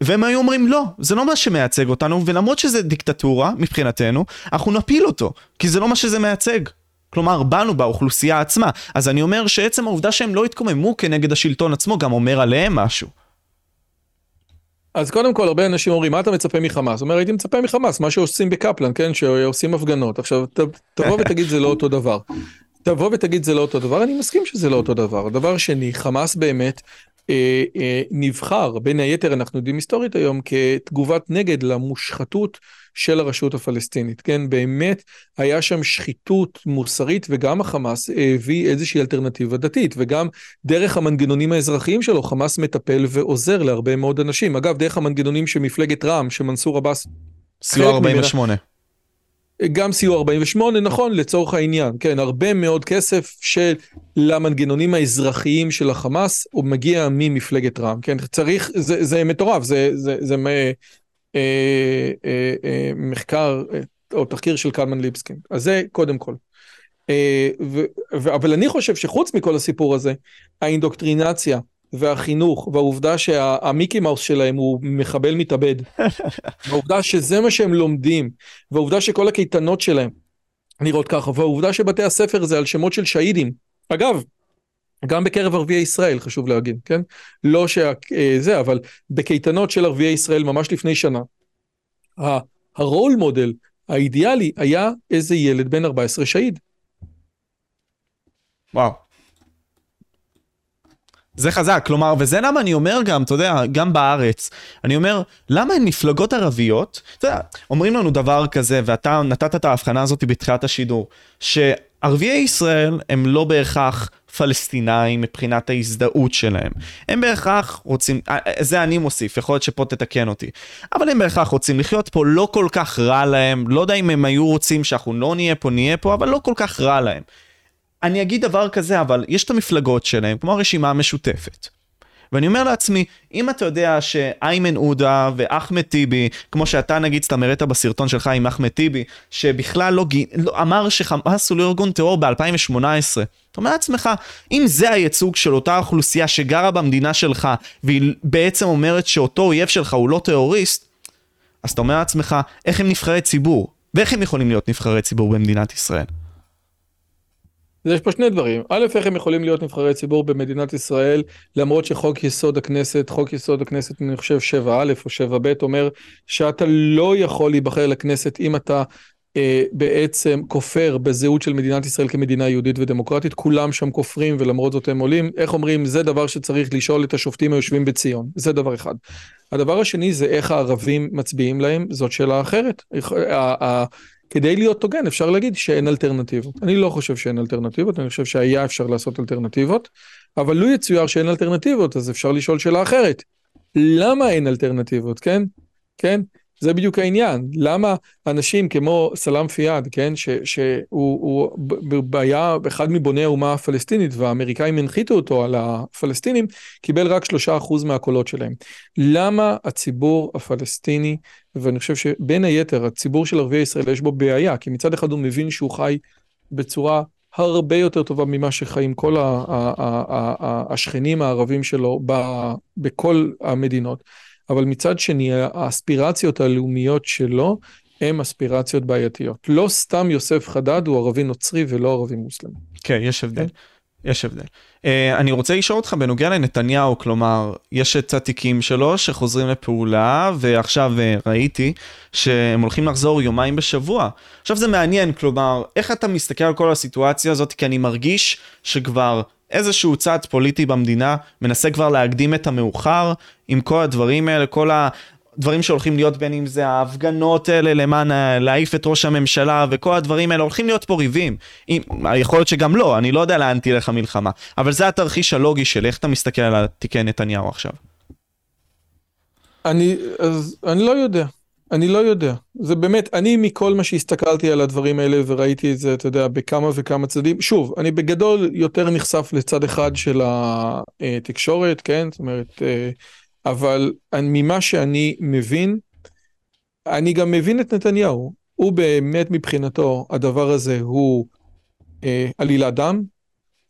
והם היו אומרים, לא, זה לא מה שמייצג אותנו, ולמרות שזה דיקטטורה, מבחינתנו, אנחנו נפיל אותו, כי זה לא מה שזה מייצג. כלומר, באנו באוכלוסייה עצמה. אז אני אומר שעצם העובדה שהם לא התקוממו כנגד השלטון עצמו, גם אומר עליהם משהו. אז קודם כל, הרבה אנשים אומרים, מה אתה מצפה מחמאס? אומר, הייתי מצפה מחמאס, מה שעושים בקפלן, כן, שעושים הפגנות. עכשיו, תבוא ותגיד, זה לא אותו דבר. תבוא ותגיד, זה לא אותו דבר. אני מסכים שזה לא אותו דבר. דבר שני, חמאס באמת אה, אה, נבחר, בין היתר אנחנו יודעים היסטורית היום, כתגובת נגד למושחתות של הרשות הפלסטינית, כן, באמת היה שם שחיתות מוסרית, וגם החמאס הביא איזושהי אלטרנטיבה דתית, וגם דרך המנגנונים האזרחיים שלו, חמאס מטפל ועוזר להרבה מאוד אנשים, אגב, דרך המנגנונים שמפלגת רע"מ, שמנסור אבס, סיוע ארבעים ושמונה. ממנה, גם סיוע ארבעים ושמונה, נכון, לצורך העניין, כן, הרבה מאוד כסף של למנגנונים האזרחיים של החמאס, הוא מגיע ממפלגת רע"מ, כן, צריך, זה, זה מטורף, זה, זה, זה מ, אה, אה, אה, מחקר, או תחקיר של קלמן ליבסקין, אז זה קודם כל. אה, ו, ו, אבל אני חושב שחוץ מכל הסיפור הזה, האינדוקטרינציה, והחינוך, והעובדה שהמיקי מאוס שלהם הוא מחבל מתאבד, והעובדה שזה מה שהם לומדים, והעובדה שכל הקייטנות שלהם נראות ככה, והעובדה שבתי הספר זה על שמות של שהידים, אגב, גם בקרב ערביי ישראל, חשוב להגיד, כן? לא שזה, אבל בקייטנות של ערביי ישראל ממש לפני שנה, הרול מודל האידיאלי היה איזה ילד בן ארבע עשרה שהיד. וואו. זה חזק, כלומר, וזה למה אני אומר גם, אתה יודע, גם בארץ, אני אומר, למה הן מפלגות ערביות? אתה יודע, אומרים לנו דבר כזה, ואתה נתת את ההבחנה הזאת בתחילת השידור, שערביי ישראל הם לא בהכרח פלסטינאים מבחינת ההזדהות שלהם. הם בהכרח רוצים, זה אני מוסיף, יכול להיות שפה תתקן אותי, אבל הם בהכרח רוצים לחיות פה, לא כל כך רע להם, לא יודע אם הם היו רוצים שאנחנו לא נהיה פה, נהיה פה, אבל לא כל כך רע להם. אני אגיד דבר כזה, אבל יש את המפלגות שלהם, כמו הרשימה המשותפת. ואני אומר לעצמי, אם אתה יודע שאיימן עודה ואחמד טיבי, כמו שאתה נגיד סתמרת בסרטון שלך עם אחמד טיבי, שבכלל לא, לא אמר שחמאס הוא לא ארגון טרור ב-אלפיים ושמונה עשרה, אתה אומר לעצמך, אם זה הייצוג של אותה אוכלוסייה שגרה במדינה שלך, והיא בעצם אומרת שאותו אויב שלך הוא לא טרוריסט, אז אתה אומר לעצמך, איך הם נבחרי ציבור? ואיך הם יכולים להיות נבחרי ציבור במדינת ישראל? יש פה שני דברים. א', איך הם יכולים להיות נבחרי ציבור במדינת ישראל, למרות שחוק יסוד הכנסת, חוק יסוד הכנסת, אני חושב שבע א' או שבע ב', אומר שאתה לא יכול להיבחר לכנסת אם אתה אה, בעצם כופר בזהות של מדינת ישראל כמדינה יהודית ודמוקרטית, כולם שם כופרים ולמרות זאת הם עולים. איך אומרים? זה דבר שצריך לשאול את השופטים היושבים בציון. זה דבר אחד. הדבר השני זה איך הערבים מצביעים להם, זאת שאלה אחרת. כדי להיות הוגן, אפשר להגיד שאין אלטרנטיבות. אני לא חושב שאין אלטרנטיבות, אני חושב שהיה אפשר לעשות אלטרנטיבות, אבל לא יצויר שאין אלטרנטיבות, אז אפשר לשאול שאלה אחרת. למה אין אלטרנטיבות, כן? כן? זה בדיוק העניין. למה אנשים כמו סלם פייד, כן? ש, שהוא היה אחד מבוני האומה הפלסטינית, והאמריקאים הנחיתו אותו על הפלסטינים, קיבל רק שלושה אחוז מהקולות שלהם. למה הציבור הפלסטיני, ואני חושב שבין היתר, הציבור של ערבי ישראל יש בו בעיה, כי מצד אחד הוא מבין שהוא חי בצורה הרבה יותר טובה ממה שחיים כל השכנים הערבים שלו בכל המדינות. אבל מצד שני, האספירציות הלאומיות שלו, הן אספירציות בעייתיות. לא סתם יוסף חדד הוא ערבי נוצרי ולא ערבי מוסלמי. כן, יש הבדל. יש הבדל. אני רוצה לשאול אותך בנוגע לנתניהו, כלומר, יש את התיקים שלו שחוזרים לפעולה, ועכשיו ראיתי שהם הולכים לחזור יומיים בשבוע. עכשיו זה מעניין, כלומר, איך אתה מסתכל על כל הסיטואציה הזאת, כי אני מרגיש שכבר איזשהו צד פוליטי במדינה מנסה כבר להקדים את המאוחר עם כל הדברים האלה, כל הדברים שהולכים להיות בין אם זה ההפגנות האלה למען להעיף את ראש הממשלה וכל הדברים האלה, הולכים להיות פה ריבים. יכול להיות שגם לא, אני לא יודע לאן תלך המלחמה, אבל זה התרחיש הלוגי של איך אתה מסתכל על תיקי נתניהו עכשיו. אני, אז, אני לא יודע. אני לא יודע. זה באמת, אני מכל מה שהסתכלתי על הדברים האלה וראיתי את זה, אתה יודע, בכמה וכמה צדדים. שוב, אני בגדול יותר נחשף לצד אחד של התקשורת, כן? זאת אומרת, אבל ממה שאני מבין, אני גם מבין את נתניהו. הוא באמת מבחינתו, הדבר הזה הוא עלילת דם,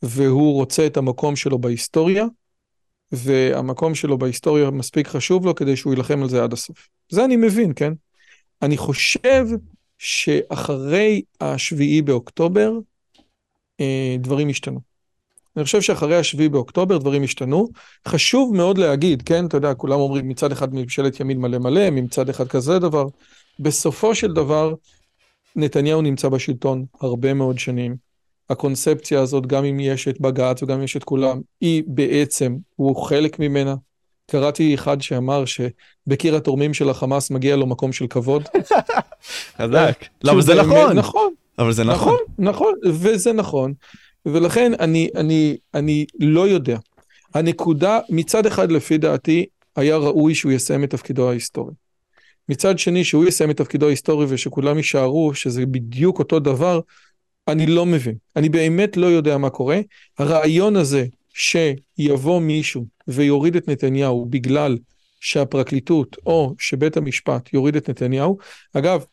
והוא רוצה את המקום שלו בהיסטוריה, והמקום שלו בהיסטוריה מספיק חשוב לו כדי שהוא ילחם על זה עד הסוף. זה אני מבין, כן? אני חושב שאחרי השביעי באוקטובר, דברים השתנו. אני חושב שאחרי השביעי באוקטובר, דברים השתנו. חשוב מאוד להגיד, כן? אתה יודע, כולם אומרים, מצד אחד ממשלת ימין מלא מלא, מצד אחד כזה דבר. בסופו של דבר, נתניהו נמצא בשלטון הרבה מאוד שנים. הקונספציה הזאת, גם אם יש את בג"ץ וגם אם יש את כולם, היא בעצם, הוא חלק ממנה. קראתי אחד שאמר שבקיר התורמים של החמאס מגיע לו מקום של כבוד. חזק. למה זה נכון? נכון. אבל זה נכון. נכון, וזה נכון. ולכן אני, אני, אני לא יודע. הנקודה, מצד אחד לפי דעתי, היה ראוי שהוא יסיים את תפקידו ההיסטורי. מצד שני, שהוא יסיים את תפקידו ההיסטורי ושכולם יישארו שזה בדיוק אותו דבר, אני לא מבין. אני באמת לא יודע מה קורה. הרעיון הזה שיבוא מישהו ויוריד את נתניהו בגלל שהפרקליטות או שבית המשפט יוריד את נתניהו. אגב,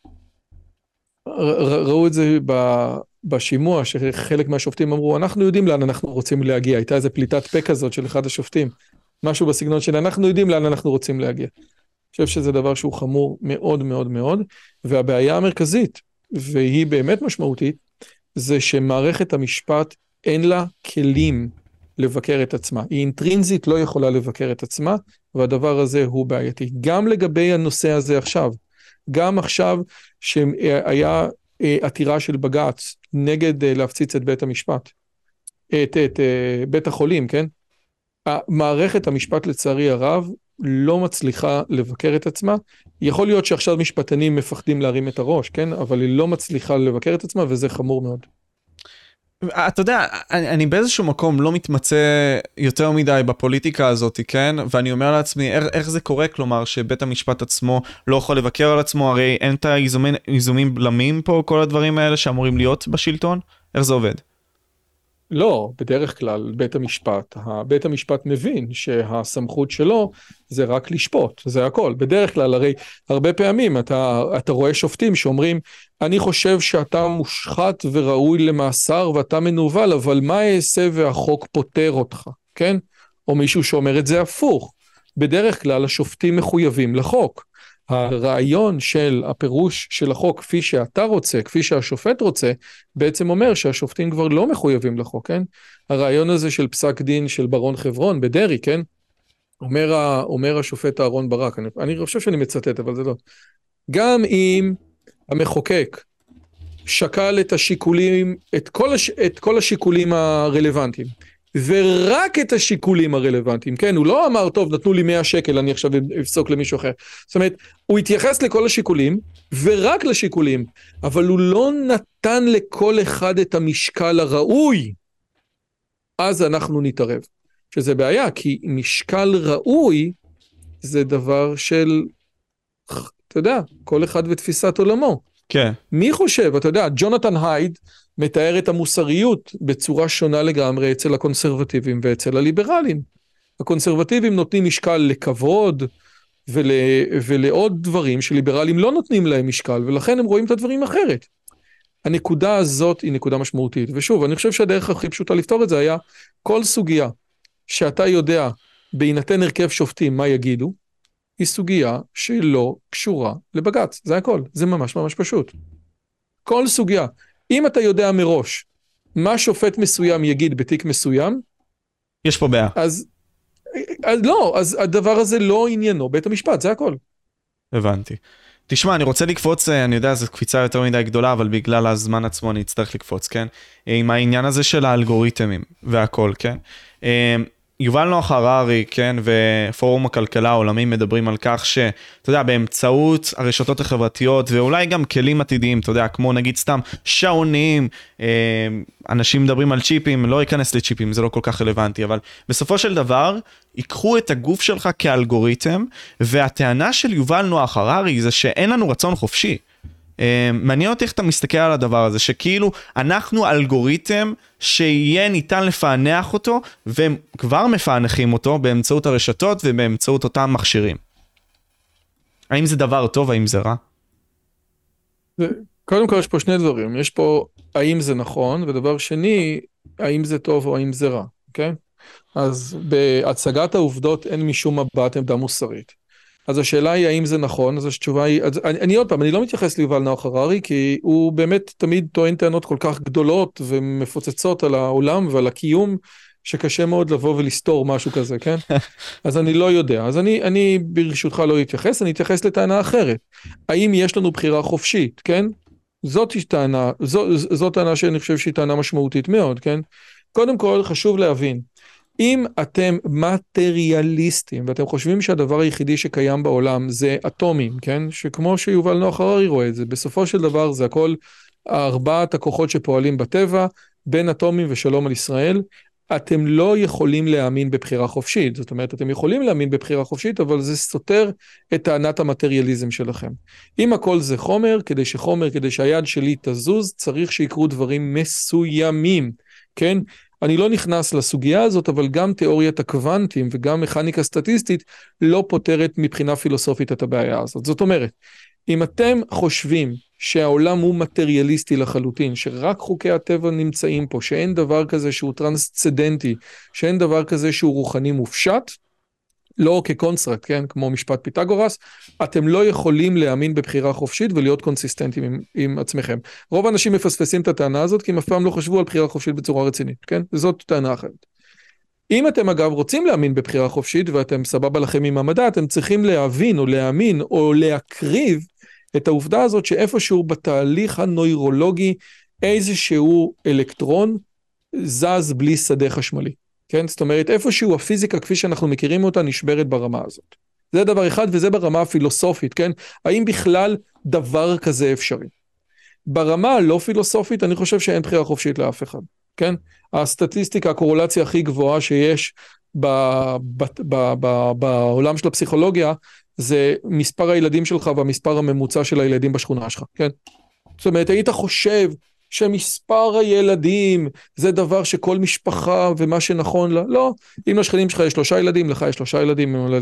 ר- ראו את זה ב- בשימוע שחלק מהשופטים אמרו, אנחנו יודעים לאן אנחנו רוצים להגיע. הייתה איזו פליטת פה כזאת של אחד השופטים. משהו בסגנון של אנחנו יודעים לאן אנחנו רוצים להגיע. אני חושב שזה דבר שהוא חמור מאוד מאוד מאוד. והבעיה המרכזית, והיא באמת משמעותית, זה שמערכת המשפט אין לה כלים לבקר את עצמה. היא אינטרינזית לא יכולה לבקר את עצמה, והדבר הזה הוא בעייתי. גם לגבי הנושא הזה עכשיו, גם עכשיו שהיה עתירה של בג"ץ נגד להפציץ את בית המשפט, את, את בית החולים, כן? מערכת המשפט לצערי הרב לא מצליחה לבקר את עצמה. יכול להיות שעכשיו משפטנים מפחדים להרים את הראש, כן? אבל היא לא מצליחה לבקר את עצמה, וזה חמור מאוד. אתה יודע, אני, אני באיזשהו מקום לא מתמצא יותר מדי בפוליטיקה הזאת, כן? ואני אומר לעצמי, איך, איך זה קורה? כלומר, שבית המשפט עצמו לא יכול לבקר על עצמו, הרי אין את האיזומים בלמים פה, כל הדברים האלה שאמורים להיות בשלטון? איך זה עובד? לא, בדרך כלל בית המשפט, בית המשפט מבין שהסמכות שלו זה רק לשפוט, זה הכל. בדרך כלל, הרי הרבה פעמים אתה, אתה רואה שופטים שאומרים, אני חושב שאתה מושחת וראוי למאסר ואתה מנובל, אבל מה יעשה והחוק פותר אותך, כן? או מישהו שאומר את זה הפוך. בדרך כלל השופטים מחויבים לחוק. הרעיון של הפירוש של החוק כפי שאתה רוצה, כפי שהשופט רוצה, בעצם אומר שהשופטים כבר לא מחויבים לחוק, כן? הרעיון הזה של פסק דין של ברון חברון בדרי, כן? אומר, אומר השופט אהרון ברק, אני, אני חושב שאני מצטט, אבל זה לא. גם אם המחוקק שקל את השיקולים, את כל, הש, את כל השיקולים הרלוונטיים, ורק את השיקולים הרלוונטיים, כן? הוא לא אמר, טוב, נתנו לי מאה שקל, אני עכשיו אפסוק למישהו אחר. זאת אומרת, הוא התייחס לכל השיקולים, ורק לשיקולים, אבל הוא לא נתן לכל אחד את המשקל הראוי, אז אנחנו נתערב. שזה בעיה, כי משקל ראוי, זה דבר של, אתה יודע, כל אחד ותפיסת עולמו. כן. מי חושב, אתה יודע, ג'ונתן הייד, מתאר את המוסריות בצורה שונה לגמרי אצל הקונסרבטיבים ואצל הליברלים. הקונסרבטיבים נותנים משקל לכבוד ול... ולעוד דברים שליברלים לא נותנים להם משקל, ולכן הם רואים את הדברים אחרת. הנקודה הזאת היא נקודה משמעותית. ושוב, אני חושב שהדרך הכי פשוטה לפתור את זה היה כל סוגיה שאתה יודע בהינתן הרכב שופטים מה יגידו, היא סוגיה שלא קשורה לבג"ץ. זה הכל. זה ממש ממש פשוט. כל סוגיה. אם אתה יודע מראש מה שופט מסוים יגיד בתיק מסוים, יש פה בעיה. אז, אז לא, אז הדבר הזה לא עניינו בית המשפט, זה הכל. הבנתי. תשמע, אני רוצה לקפוץ, אני יודע, זו קפיצה יותר מדי גדולה, אבל בגלל הזמן עצמו אני אצטרך לקפוץ, כן? עם העניין הזה של האלגוריתמים והכל, כן? יובל נוח הררי, כן, ופורום הכלכלה העולמי מדברים על כך ש, אתה יודע, באמצעות הרשתות החברתיות, ואולי גם כלים עתידיים, אתה יודע, כמו נגיד סתם שעונים, אנשים מדברים על צ'יפים, לא ייכנס לצ'יפים, זה לא כל כך רלוונטי, אבל בסופו של דבר, יקחו את הגוף שלך כאלגוריתם, והטענה של יובל נוח הררי זה שאין לנו רצון חופשי. מעניין אותי איך אתה מסתכל על הדבר הזה, שכאילו אנחנו אלגוריתם שיהיה ניתן לפענח אותו, והם כבר מפענחים אותו באמצעות הרשתות ובאמצעות אותם מכשירים. האם זה דבר טוב, האם זה רע? קודם כל יש פה שני דברים, יש פה האם זה נכון, ודבר שני, האם זה טוב או האם זה רע, אוקיי? אז בהצגת העובדות אין משום מבט עמדה מוסרית. אז השאלה היא האם זה נכון, אז התשובה היא, אז אני, אני עוד פעם, אני לא מתייחס ליובל נוח הררי, כי הוא באמת תמיד טוען טענות כל כך גדולות ומפוצצות על העולם ועל הקיום, שקשה מאוד לבוא ולסתור משהו כזה, כן? אז אני לא יודע, אז אני, אני ברשותך לא אתייחס, אני אתייחס לטענה אחרת. האם יש לנו בחירה חופשית, כן? זאת טענה, זו, זו טענה שאני חושב שהיא טענה משמעותית מאוד, כן? קודם כל חשוב להבין, אם אתם מטריאליסטים, ואתם חושבים שהדבר היחידי שקיים בעולם זה אטומים, כן? שכמו שיובל נוח הררי רואה את זה, בסופו של דבר זה הכל ארבעת הכוחות שפועלים בטבע, בין אטומים ושלום על ישראל, אתם לא יכולים להאמין בבחירה חופשית, זאת אומרת, אתם יכולים להאמין בבחירה חופשית, אבל זה סותר את טענת המטריאליזם שלכם. אם הכל זה חומר, כדי שחומר, כדי שהיד שלי תזוז, צריך שיקרו דברים מסוימים, כן? אני לא נכנס לסוגיה הזאת, אבל גם תיאוריית הקוונטים וגם מכניקה סטטיסטית לא פותרת מבחינה פילוסופית את הבעיה הזאת. זאת אומרת, אם אתם חושבים שהעולם הוא מטריאליסטי לחלוטין, שרק חוקי הטבע נמצאים פה, שאין דבר כזה שהוא טרנסצדנטי, שאין דבר כזה שהוא רוחני מופשט, לא כקונסטרקט, כן, כמו משפט פיתגורס, אתם לא יכולים להאמין בבחירה חופשית ולהיות קונסיסטנטים עם, עם עצמכם. רוב האנשים מפספסים את הטענה הזאת, כי הם אף פעם לא חשבו על בחירה חופשית בצורה רצינית, כן? זאת טענה אחרת. אם אתם אגב רוצים להאמין בבחירה חופשית, ואתם סבבה לכם עם המדע, אתם צריכים להבין או להאמין או להקריב את העובדה הזאת שאיפשהו בתהליך הנוירולוגי, איזשהו אלקטרון זז בלי שדה חשמלי. כן? זאת אומרת, איפשהו הפיזיקה, כפי שאנחנו מכירים אותה, נשברת ברמה הזאת. זה דבר אחד, וזה ברמה הפילוסופית, כן? האם בכלל דבר כזה אפשרי? ברמה הלא פילוסופית, אני חושב שאין בחירה חופשית לאף אחד, כן? הסטטיסטיקה, הקורולציה הכי גבוהה שיש ב- ב- ב- ב- בעולם של הפסיכולוגיה, זה מספר הילדים שלך והמספר הממוצע של הילדים בשכונה שלך, כן? זאת אומרת, היית חושב שמספר הילדים זה דבר שכל משפחה ומה שנכון לה, לא, אם לשכנים שלך יש שלושה ילדים, לך יש שלושה ילדים, אם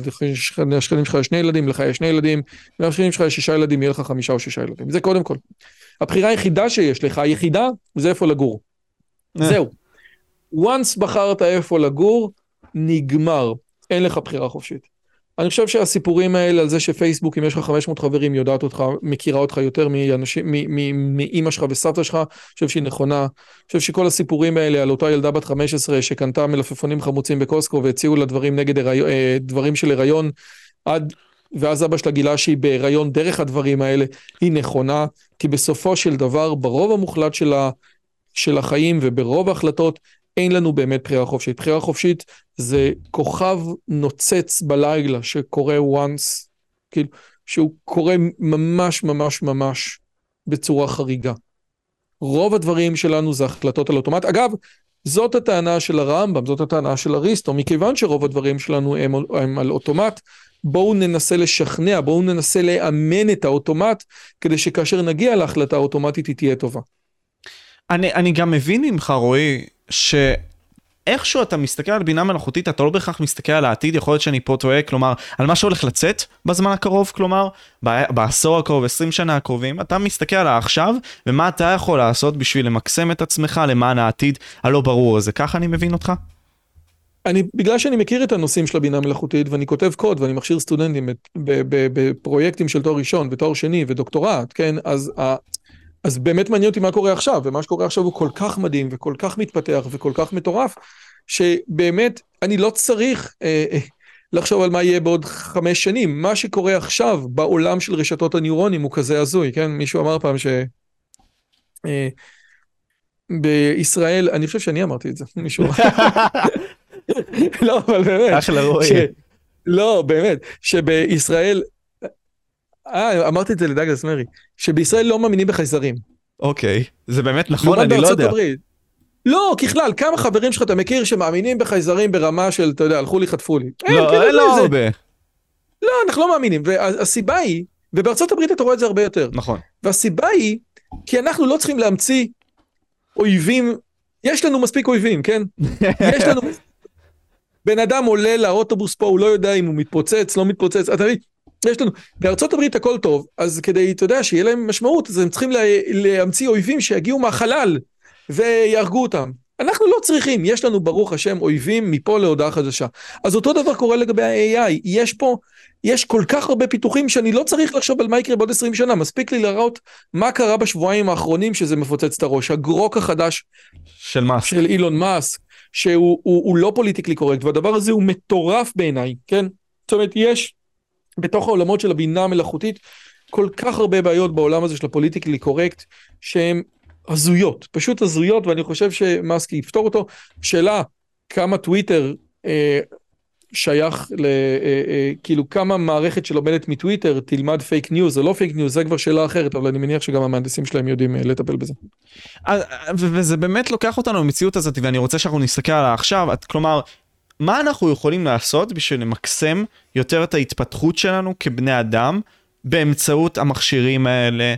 לשכנים שלך יש שני ילדים, לך יש שני ילדים, אם לשכנים שלך יש שישה ילדים, יהיה לך חמישה או שישה ילדים, זה קודם כל. הבחירה היחידה שיש לך, היחידה, זה איפה לגור. זהו. once בחרת איפה לגור, נגמר. אין לך בחירה חופשית. אני חושב שהסיפורים האלה על זה שפייסבוק, אם יש לך חמש מאות חברים, יודעת אותך, מכירה אותך יותר מאמא שלך וסבתא שלך, אני חושב שהיא נכונה. אני חושב שכל הסיפורים האלה על אותה ילדה בת חמש עשרה שקנתה מלפפונים חמוצים בקוסקו, והציעו לה דברים נגד דברים של הריון, ואז אבא שלה גילה שהיא בהיריון דרך הדברים האלה, היא נכונה, כי בסופו של דבר, ברוב המוחלט של החיים וברוב ההחלטות, אין לנו באמת בחירה חופשית. בחירה חופשית זה כוכב נוצץ בלילה שקורה once, כאילו, שהוא קורה ממש ממש ממש בצורה חריגה. רוב הדברים שלנו זה החלטות על אוטומט. אגב, זאת הטענה של הרמב"ם, זאת הטענה של אריסטו, מכיוון שרוב הדברים שלנו הם, הם על אוטומט, בואו ננסה לשכנע, בואו ננסה לאמן את האוטומט, כדי שכאשר נגיע להחלטה האוטומטית היא תהיה טובה. אני, אני גם מבין ממך, רועי, שאיכשהו אתה מסתכל על בינה מלאכותית, אתה לא בהכרח מסתכל על העתיד, יכול להיות שאני פה טועה, כלומר, על מה שהולך לצאת בזמן הקרוב, כלומר, בעשור הקרוב, עשרים שנה הקרובים, אתה מסתכל על העכשיו, ומה אתה יכול לעשות בשביל למקסם את עצמך, למען העתיד הלא ברור הזה. ככה אני מבין אותך? אני, בגלל שאני מכיר את הנושאים של הבינה מלאכותית, ואני כותב קוד, ואני מכשיר סטודנטים בפרויקטים של תואר ראשון, ותואר שני, ודוקטורט, כן? אז ה... אז באמת מעניין אותי מה קורה עכשיו, ומה שקורה עכשיו הוא כל כך מדהים, וכל כך מתפתח, וכל כך מטורף, שבאמת אני לא צריך אה, אה, לחשוב על מה יהיה בעוד חמש שנים. מה שקורה עכשיו בעולם של רשתות הניורונים הוא כזה הזוי, כן? מישהו אמר פעם ש... אה, בישראל, אני חושב שאני אמרתי את זה, מישהו... לא, אבל באמת... אחלה רואה. ש... לא, באמת, שבישראל... אה, אמרתי את זה לדאגלס מארי, שבישראל לא מאמינים בחייזרים. אוקיי, זה באמת נכון, אני לא יודע. לא, ככלל, כמה חברים שלך אתה מכיר שמאמינים בחייזרים ברמה של, אתה יודע, הלכו לי, חטפו לי. לא, אין לא הרבה. לא, אנחנו לא מאמינים, והסיבה היא, ובארצות הברית אתה רואה את זה הרבה יותר. נכון. והסיבה היא, כי אנחנו לא צריכים להמציא אויבים, יש לנו מספיק אויבים, כן? יש לנו... בן אדם עולה לאוטובוס פה, הוא לא יודע אם הוא מתפוצץ, לא מתפוצץ, אתה מבין? יש לנו, בארצות הברית הכל טוב, אז כדי, אתה יודע, שיהיה להם משמעות, אז הם צריכים לה, להמציא אויבים שיגיעו מהחלל, ויארגו אותם. אנחנו לא צריכים, יש לנו ברוך השם אויבים מפה להודעה חדשה. אז אותו דבר קורה לגבי ה-איי איי, יש פה, יש כל כך הרבה פיתוחים, שאני לא צריך לחשוב על מה יקרה בעוד עשרים שנה, מספיק לי לראות מה קרה בשבועיים האחרונים, שזה מפוצץ את הראש, הגרוק החדש, של, של אילון מאסק, שהוא הוא, הוא לא פוליטיקלי קורקט, והדבר הזה הוא מטורף בעיניי, כן? זאת אומרת, יש... בתוך העולמות של הבינה המלאכותית, כל כך הרבה בעיות בעולם הזה של הפוליטיקלי קורקט, שהן הזויות, פשוט הזויות, ואני חושב שמאסקי יפתור אותו. שאלה, כמה טוויטר אה, שייך, ל, אה, אה, כאילו כמה מערכת שלומדת מטוויטר, תלמד פייק ניוז או לא פייק ניוז, זה כבר שאלה אחרת, אבל אני מניח שגם המהנדסים שלהם יודעים אה, לטפל בזה. וזה באמת לוקח אותנו במציאות הזאת, ואני רוצה שאנחנו נסתכל עליה עכשיו, כלומר, מה אנחנו יכולים לעשות בשביל למקסם יותר את ההתפתחות שלנו כבני אדם באמצעות המכשירים האלה?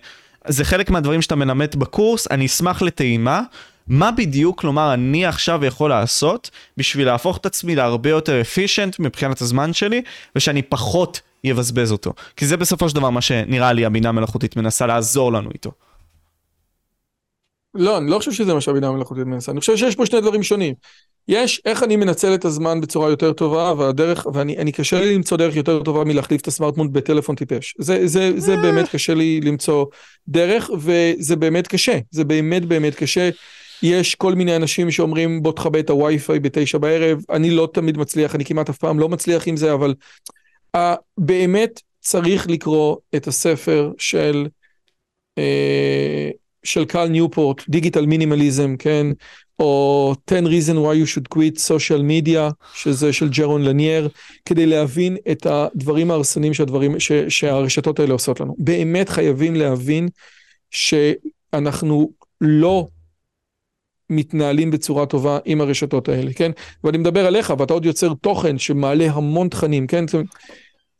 זה חלק מהדברים שאתה מלמד בקורס, אני אשמח לטעימה. מה בדיוק, כלומר, אני עכשיו יכול לעשות בשביל להפוך את עצמי להרבה יותר אפישנט מבחינת הזמן שלי, ושאני פחות יבזבז אותו? כי זה בסופו של דבר מה שנראה לי הבינה המלאכותית מנסה לעזור לנו איתו. לא, אני לא חושב שזה מה שהבינה המלאכותית מנסה. אני חושב שיש פה שני דברים שונים. יש איך אני מנצל את הזמן בצורה יותר טובה, והדרך, ואני, אני קשה לי למצוא דרך יותר טובה מלהחליף את הסמארטפון בטלפון טיפש. זה, זה, זה באמת קשה לי למצוא דרך, וזה באמת קשה. זה באמת, באמת קשה. יש כל מיני אנשים שאומרים, בוא תחבא את הווי-פיי בתשע בערב. אני לא תמיד מצליח, אני כמעט אף פעם לא מצליח עם זה, אבל, uh, באמת צריך לקרוא את הספר של, uh, של קהל ניופורט, דיגיטל מינימליזם, כן? או ten reasons why you should quit social media, שזה של ג'רון לניאר, כדי להבין את הדברים ההרסניים שהדברים, ש, שהרשתות האלה עושות לנו. באמת חייבים להבין שאנחנו לא מתנהלים בצורה טובה עם הרשתות האלה, כן? ואני מדבר עליך, ואתה עוד יוצר תוכן שמעלה המון תכנים, כן?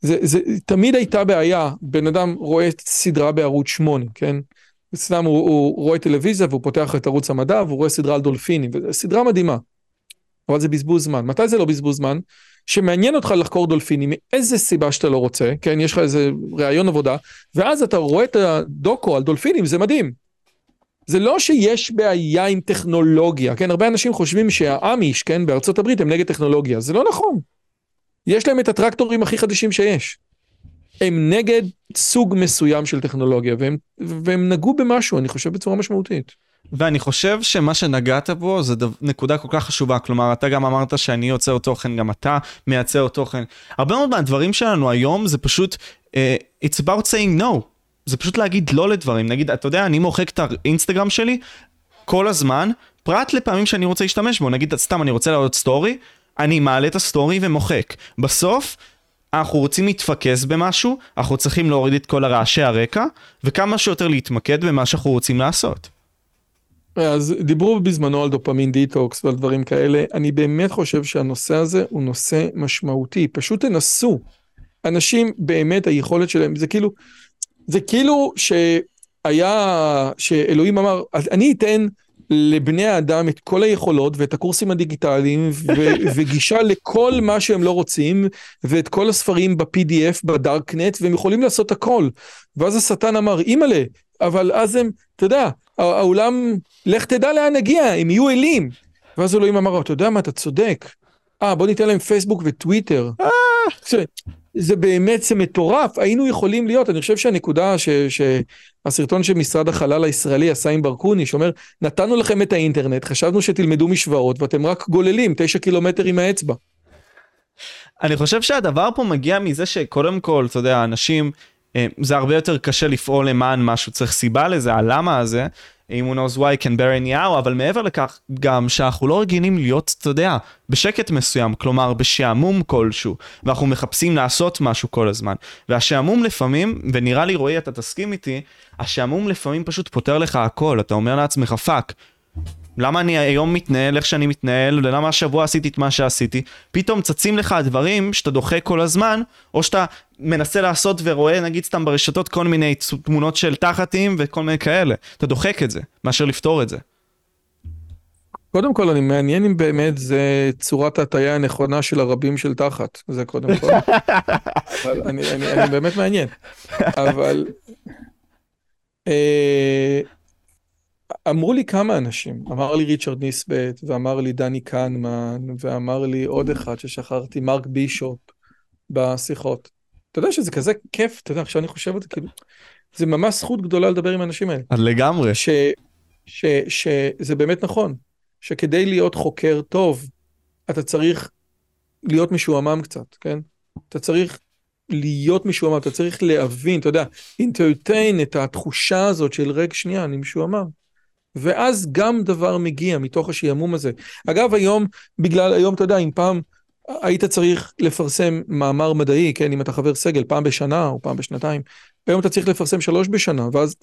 זה, זה, תמיד הייתה בעיה, בן אדם רואה סדרה בערוץ שמונה, כן? אצלם הוא, הוא רואה טלוויזיה, והוא פותח את ערוץ המדע, והוא רואה סדרה על דולפינים, סדרה מדהימה, אבל זה בזבוז זמן. מתי זה לא בזבוז זמן? שמעניין אותך לחקור דולפינים, מאיזה סיבה שאתה לא רוצה, כן, יש לך איזה רעיון עבודה, ואז אתה רואה את הדוקו על דולפינים, זה מדהים. זה לא שיש בעיה עם טכנולוגיה, כן, הרבה אנשים חושבים שהאמיש, כן, בארצות הברית הם נגד טכנולוגיה, זה לא נכון. יש להם את הטרקטורים הכי חדשים שיש. הם נגד סוג מסוים של טכנולוגיה, והם, והם נגעו במשהו, אני חושב, בצורה משמעותית. ואני חושב שמה שנגעת בו, זה דו, נקודה כל כך חשובה, כלומר, אתה גם אמרת שאני יוצר תוכן, גם אתה מייצר תוכן. הרבה מאוד מהדברים שלנו היום, זה פשוט, uh, it's about saying no, זה פשוט להגיד לא לדברים, נגיד, אתה יודע, אני מוחק את האינסטגרם שלי, כל הזמן, פרט לפעמים שאני רוצה להשתמש בו, נגיד סתם אני רוצה לעלות סטורי, אני מעלה את הסטורי ומוחק. בסוף אנחנו רוצים להתפקס במשהו, אנחנו צריכים להוריד את כל הרעשי הרקע, וכמה שיותר להתמקד במה שאנחנו רוצים לעשות. אז דיברו בזמנו על דופמין דיטוקס ועל דברים כאלה, אני באמת חושב שהנושא הזה הוא נושא משמעותי, פשוט תנסו. אנשים באמת היכולת שלהם, זה כאילו, זה כאילו שהיה, שאלוהים אמר, אני אתן לבני האדם את כל היכולות ואת הקורסים הדיגיטליים ו- וגישה לכל מה שהם לא רוצים ואת כל הספרים ב-פי די אף, בדארקנט, והם יכולים לעשות הכל. ואז השטן אמר, אימאלה, אבל אז הם, אתה יודע, העולם, לך תדע לאן נגיע, הם יהיו אלים. ואז אלוהים אמר, אתה יודע מה, אתה צודק. אה, בוא ניתן להם פייסבוק וטוויטר. זה באמת, זה מטורף, היינו יכולים להיות, אני חושב שהנקודה ש, שהסרטון שמשרד החלל הישראלי עשה עם ברקוני, שאומר, נתנו לכם את האינטרנט, חשבנו שתלמדו משוואות, ואתם רק גוללים תשע קילומטר עם האצבע. אני חושב שהדבר פה מגיע מזה שקודם כל, אתה יודע, אנשים, זה הרבה יותר קשה לפעול למען משהו, צריך סיבה לזה, הלמה הזה, אם הוא knows why can bear any hour, אבל מעבר לכך גם שאנחנו לא רגילים להיות, אתה יודע, בשקט מסוים, כלומר בשעמום כלשהו, ואנחנו מחפשים לעשות משהו כל הזמן, והשעמום לפעמים, ונראה לי רועי אתה תסכים איתי, השעמום לפעמים פשוט פותר לך הכל, אתה אומר לעצמך פאק, למה אני היום מתנהל, איך שאני מתנהל, ולמה השבוע עשיתי את מה שעשיתי, פתאום צצים לך הדברים שאתה דוחה כל הזמן, או שאתה מנסה לעשות ורואה, נגיד סתם ברשתות, כל מיני תמונות של תחתים וכל מיני כאלה. אתה דוחק את זה, מאשר לפתור את זה. קודם כל, אני מעניין אם באמת זה צורת ההטיה הנכונה של הרבים של תחת. זה קודם כל. אבל אני, אני, אני באמת מעניין. אבל... אה... אמרו לי כמה אנשים, אמר לי ריצ'רד ניסבט, ואמר לי דני קאנמן, ואמר לי עוד אחד ששכרתי, מרק בישופ, בשיחות. אתה יודע שזה כזה כיף, אתה יודע, עכשיו אני חושב, זה ממש זכות גדולה לדבר עם האנשים האלה. אז לגמרי. שזה באמת נכון, שכדי להיות חוקר טוב, אתה צריך להיות משועמם קצת, כן? אתה צריך... להיות משועמם, אתה צריך להבין, אתה יודע, אינטרטיין את התחושה הזאת של רגע שנייה, אני משועמם. ואז גם דבר מגיע מתוך השעמום הזה. אגב, היום, בגלל היום, אתה יודע, אם פעם היית צריך לפרסם מאמר מדעי, כן, אם אתה חבר סגל, פעם בשנה או פעם בשנתיים, היום אתה צריך לפרסם שלוש בשנה, ואז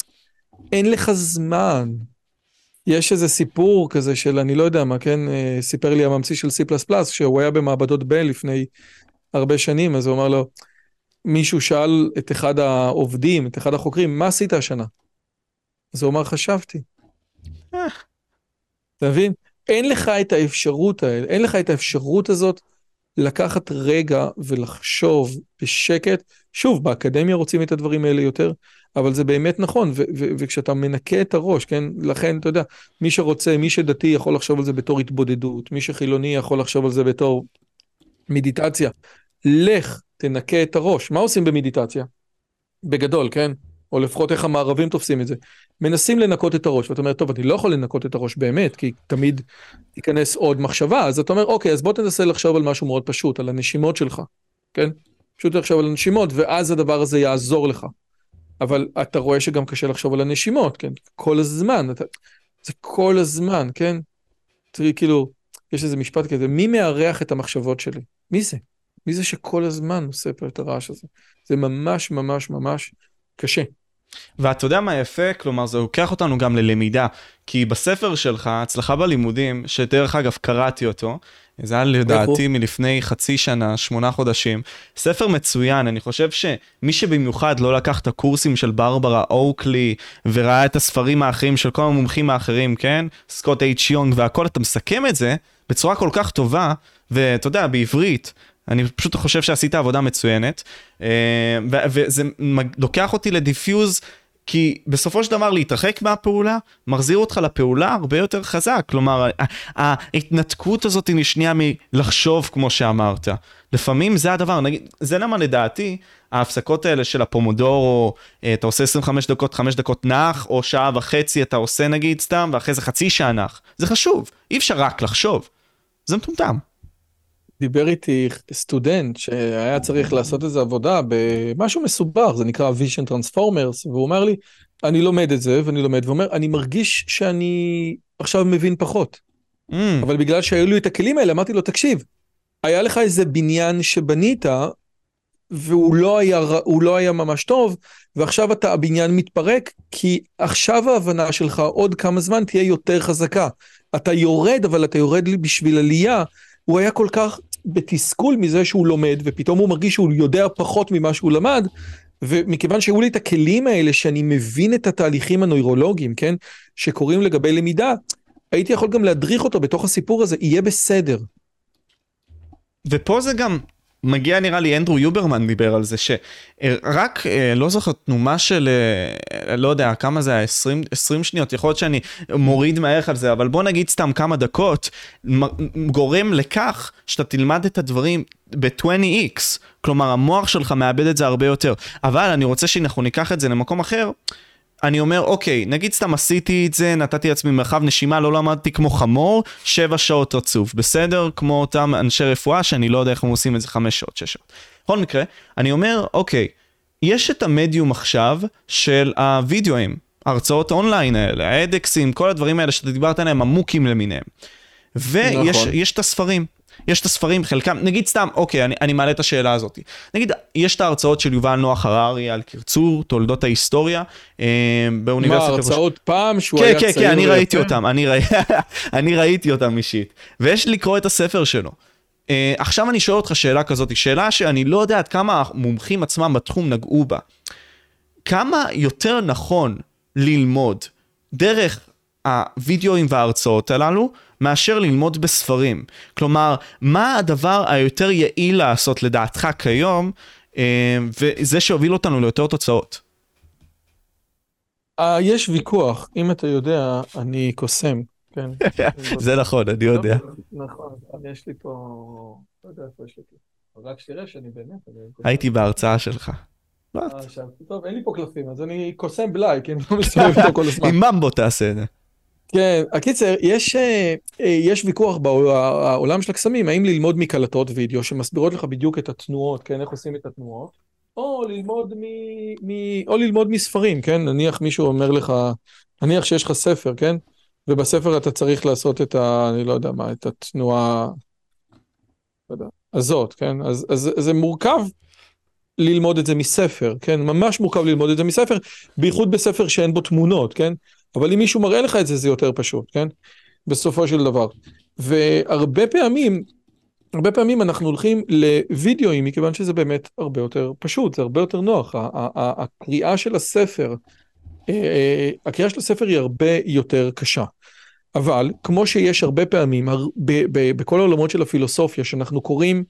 אין לך זמן. יש איזה סיפור כזה של, אני לא יודע מה, כן, סיפר לי הממציא של סי פלס פלס, שהוא היה במעבדות בל לפני הרבה שנים, אז הוא אמר לו, מישהו שאל את אחד העובדים, את אחד החוקרים, מה עשית השנה? אז הוא אמר, חשבתי. תבין? אין לך את האפשרות האלה, אין לך את האפשרות הזאת לקחת רגע ולחשוב בשקט. שוב, באקדמיה רוצים את הדברים האלה יותר, אבל זה באמת נכון, ו- ו- וכשאתה מנקה את הראש, כן? לכן, אתה יודע, מי שרוצה, מי שדתי יכול לחשוב על זה בתור התבודדות, מי שחילוני יכול לחשוב על זה בתור מדיטציה. לך, תנקה את הראש. מה עושים במדיטציה? בגדול, כן? או לפחות איך המערבים תופסים את זה. מנסים לנקות את הראש, ואת אומרת, טוב, אני לא יכול לנקות את הראש באמת, כי תמיד ייכנס עוד מחשבה, אז אתה אומר, אוקיי, אז בוא תנסה לחשוב על משהו מאוד פשוט, על הנשימות שלך, כן? פשוט לחשוב על הנשימות, ואז הדבר הזה יעזור לך. אבל אתה רואה שגם קשה לחשוב על הנשימות, כן? כל הזמן, אתה... זה כל הזמן, כן? תראי, כאילו, יש איזה משפט כזה, מי מערך את המחשבות שלי? מי זה? מי זה שכל הזמן עושה פה את הרעש הזה? זה ממש ממש ממש קשה. ואתה יודע מה יפה? כלומר, זה הוקח אותנו גם ללמידה, כי בספר שלך, הצלחה בלימודים, שדרך אגב קראתי אותו, זה היה לדעתי מלפני חצי שנה, שמונה חודשים, ספר מצוין, אני חושב שמי שבמיוחד לא לקח את הקורסים של ברברה אורקלי, וראה את הספרים האחרים של כל המומחים האחרים, כן? סקוט ה. יונג והכל, אתה מסכם את זה בצורה כל כך טובה, ואתה יודע, בעברית, אני פשוט חושב שעשית עבודה מצוינת, וזה לוקח אותי לדיפיוז, כי בסופו של דבר להתרחק מהפעולה, מחזיר אותך לפעולה הרבה יותר חזק, כלומר, ההתנתקות הזאת היא נשניה מלחשוב כמו שאמרת, לפעמים זה הדבר, נגיד, זה למה לדעתי, ההפסקות האלה של הפומודור, או אתה עושה עשרים וחמש דקות, חמש דקות נח, או שעה וחצי אתה עושה נגיד סתם, ואחרי זה חצי שעה נח, זה חשוב, אי אפשר רק לחשוב, זה מטומטם. דיבר איתי סטודנט שהיה צריך לעשות איזו עבודה במשהו מסובך, זה נקרא Vision Transformers, והוא אומר לי, אני לומד את זה, ואני לומד, ואומר, אני מרגיש שאני עכשיו מבין פחות. Mm. אבל בגלל שהיו לו את הכלים האלה, אמרתי לו, תקשיב, היה לך איזה בניין שבנית, והוא לא היה, הוא לא היה ממש טוב, ועכשיו אתה, הבניין מתפרק, כי עכשיו ההבנה שלך עוד כמה זמן תהיה יותר חזקה. אתה יורד, אבל אתה יורד בשביל עלייה. הוא היה כל כך בתסכול מזה שהוא לומד, ופתאום הוא מרגיש שהוא יודע פחות ממה שהוא למד, ומכיוון שהיו לי את הכלים האלה, שאני מבין את התהליכים הנוירולוגיים, כן? שקוראים לגבי למידה, הייתי יכול גם להדריך אותו בתוך הסיפור הזה, יהיה בסדר. ופה זה גם מגיע, נראה לי, אנדרו יוברמן דיבר על זה, שרק, לא זוכר, תנומה של, לא יודע, כמה זה היה, עשרים שניות, יכול להיות שאני מוריד מהערך על זה, אבל בוא נגיד סתם כמה דקות, גורם לכך שאתה תלמד את הדברים ב-עשרים איקס, כלומר, המוח שלך מאבד את זה הרבה יותר, אבל אני רוצה שאנחנו ניקח את זה למקום אחר, אני אומר, אוקיי, נגיד סתם עשיתי את זה, נתתי לעצמי מרחב נשימה, לא למדתי כמו חמור, שבע שעות רצוף, בסדר? כמו אותם אנשי רפואה, שאני לא יודע איך הם עושים את זה, חמש שעות, שש שעות. בכל מקרה, אני אומר, אוקיי, יש את המדיום עכשיו של הוידאוים, ההרצאות אונליין האלה, האדקסים, כל הדברים האלה שאתה דיברת עליהם, המוקים למיניהם. ויש נכון. יש את הספרים. יש את הספרים, חלקם, נגיד סתם, אוקיי, אני, אני מעלה את השאלה הזאת. נגיד, יש את ההרצאות של יובל נוח הררי על קרצור, תולדות ההיסטוריה, אה, באוניברסיטת... מה, הרצאות ש... פעם שהוא כן, היה כן, צעיר? כן, כן, כן, אני ראיתי אותם, אני, ראי... אני ראיתי אותם אישית. ויש לקרוא את הספר שלו. אה, עכשיו אני שואל אותך שאלה כזאת, שאלה שאני לא יודעת כמה המומחים עצמם בתחום נגעו בה. כמה יותר נכון ללמוד דרך הוידאוים וההרצאות הללו, מאשר ללמוד בספרים. כלומר, מה הדבר היותר יעיל לעשות לדעתך כיום, וזה שהוביל אותנו ליותר תוצאות? יש ויכוח, אם אתה יודע, אני קוסם. זה נכון, אני יודע. נכון, יש לי פה... לא יודע איפה יש לי פה. רק שתראה שאני באמת... הייתי בהרצאה שלך. טוב, אין לי פה קלפים, אז אני קוסם בלי, כי אני לא מסתובב איתו כל הזמן. עם ממבו תעשה את זה. כן, הקיצר, יש, יש ויכוח בעולם של הקסמים, האם ללמוד מקלטות וידאו שמסבירות לך בדיוק את התנועות, כן, איך עושים את התנועות, או ללמוד, מ, מ, או ללמוד מספרים, כן, נניח מישהו אומר לך, נניח שיש לך ספר, כן, ובספר אתה צריך לעשות את ה, אני לא יודע מה, את התנועה הזאת, כן, אז, אז, אז זה מורכב ללמוד את זה מספר, כן, ממש מורכב ללמוד את זה מספר, בייחוד בספר שאין בו תמונות, כן, אבל אם מישהו מראה לך את זה, זה יותר פשוט, כן? בסופו של דבר. והרבה פעמים, הרבה פעמים אנחנו הולכים לוידאוים, מכיוון שזה באמת הרבה יותר פשוט, זה הרבה יותר נוח. הקריאה של הספר, הקריאה של הספר היא הרבה יותר קשה. אבל, כמו שיש הרבה פעמים, בכל העולמות של הפילוסופיה, שאנחנו קוראים,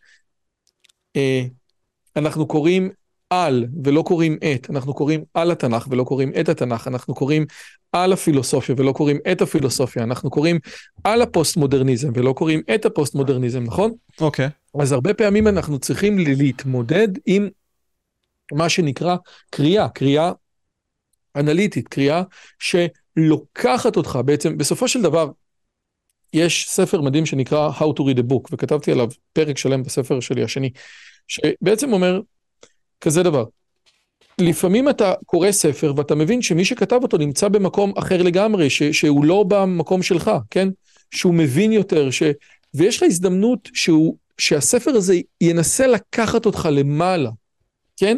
אנחנו קוראים, על ולא קוראים את, אנחנו קוראים על התנ"ך ולא קוראים את התנ"ך, אנחנו קוראים על הפילוסופיה ולא קוראים את הפילוסופיה, אנחנו קוראים על הפוסט-מודרניזם ולא קוראים את הפוסט-מודרניזם, נכון? אוקיי. Okay. אז הרבה פעמים אנחנו צריכים להתמודד עם מה שנקרא קריאה, קריאה אנליטית, קריאה שלוקחת אותך בעצם, בסופו של דבר, יש ספר מדהים שנקרא How to Read a Book, וכתבתי עליו פרק שלם בספר שלי השני, שבעצם אומר, כזה דבר. לפעמים אתה קורא ספר, ואתה מבין שמי שכתב אותו נמצא במקום אחר לגמרי, ש- שהוא לא במקום שלך, כן? שהוא מבין יותר, ש- ויש לה הזדמנות שהוא, שהספר הזה ינסה לקחת אותך למעלה, כן?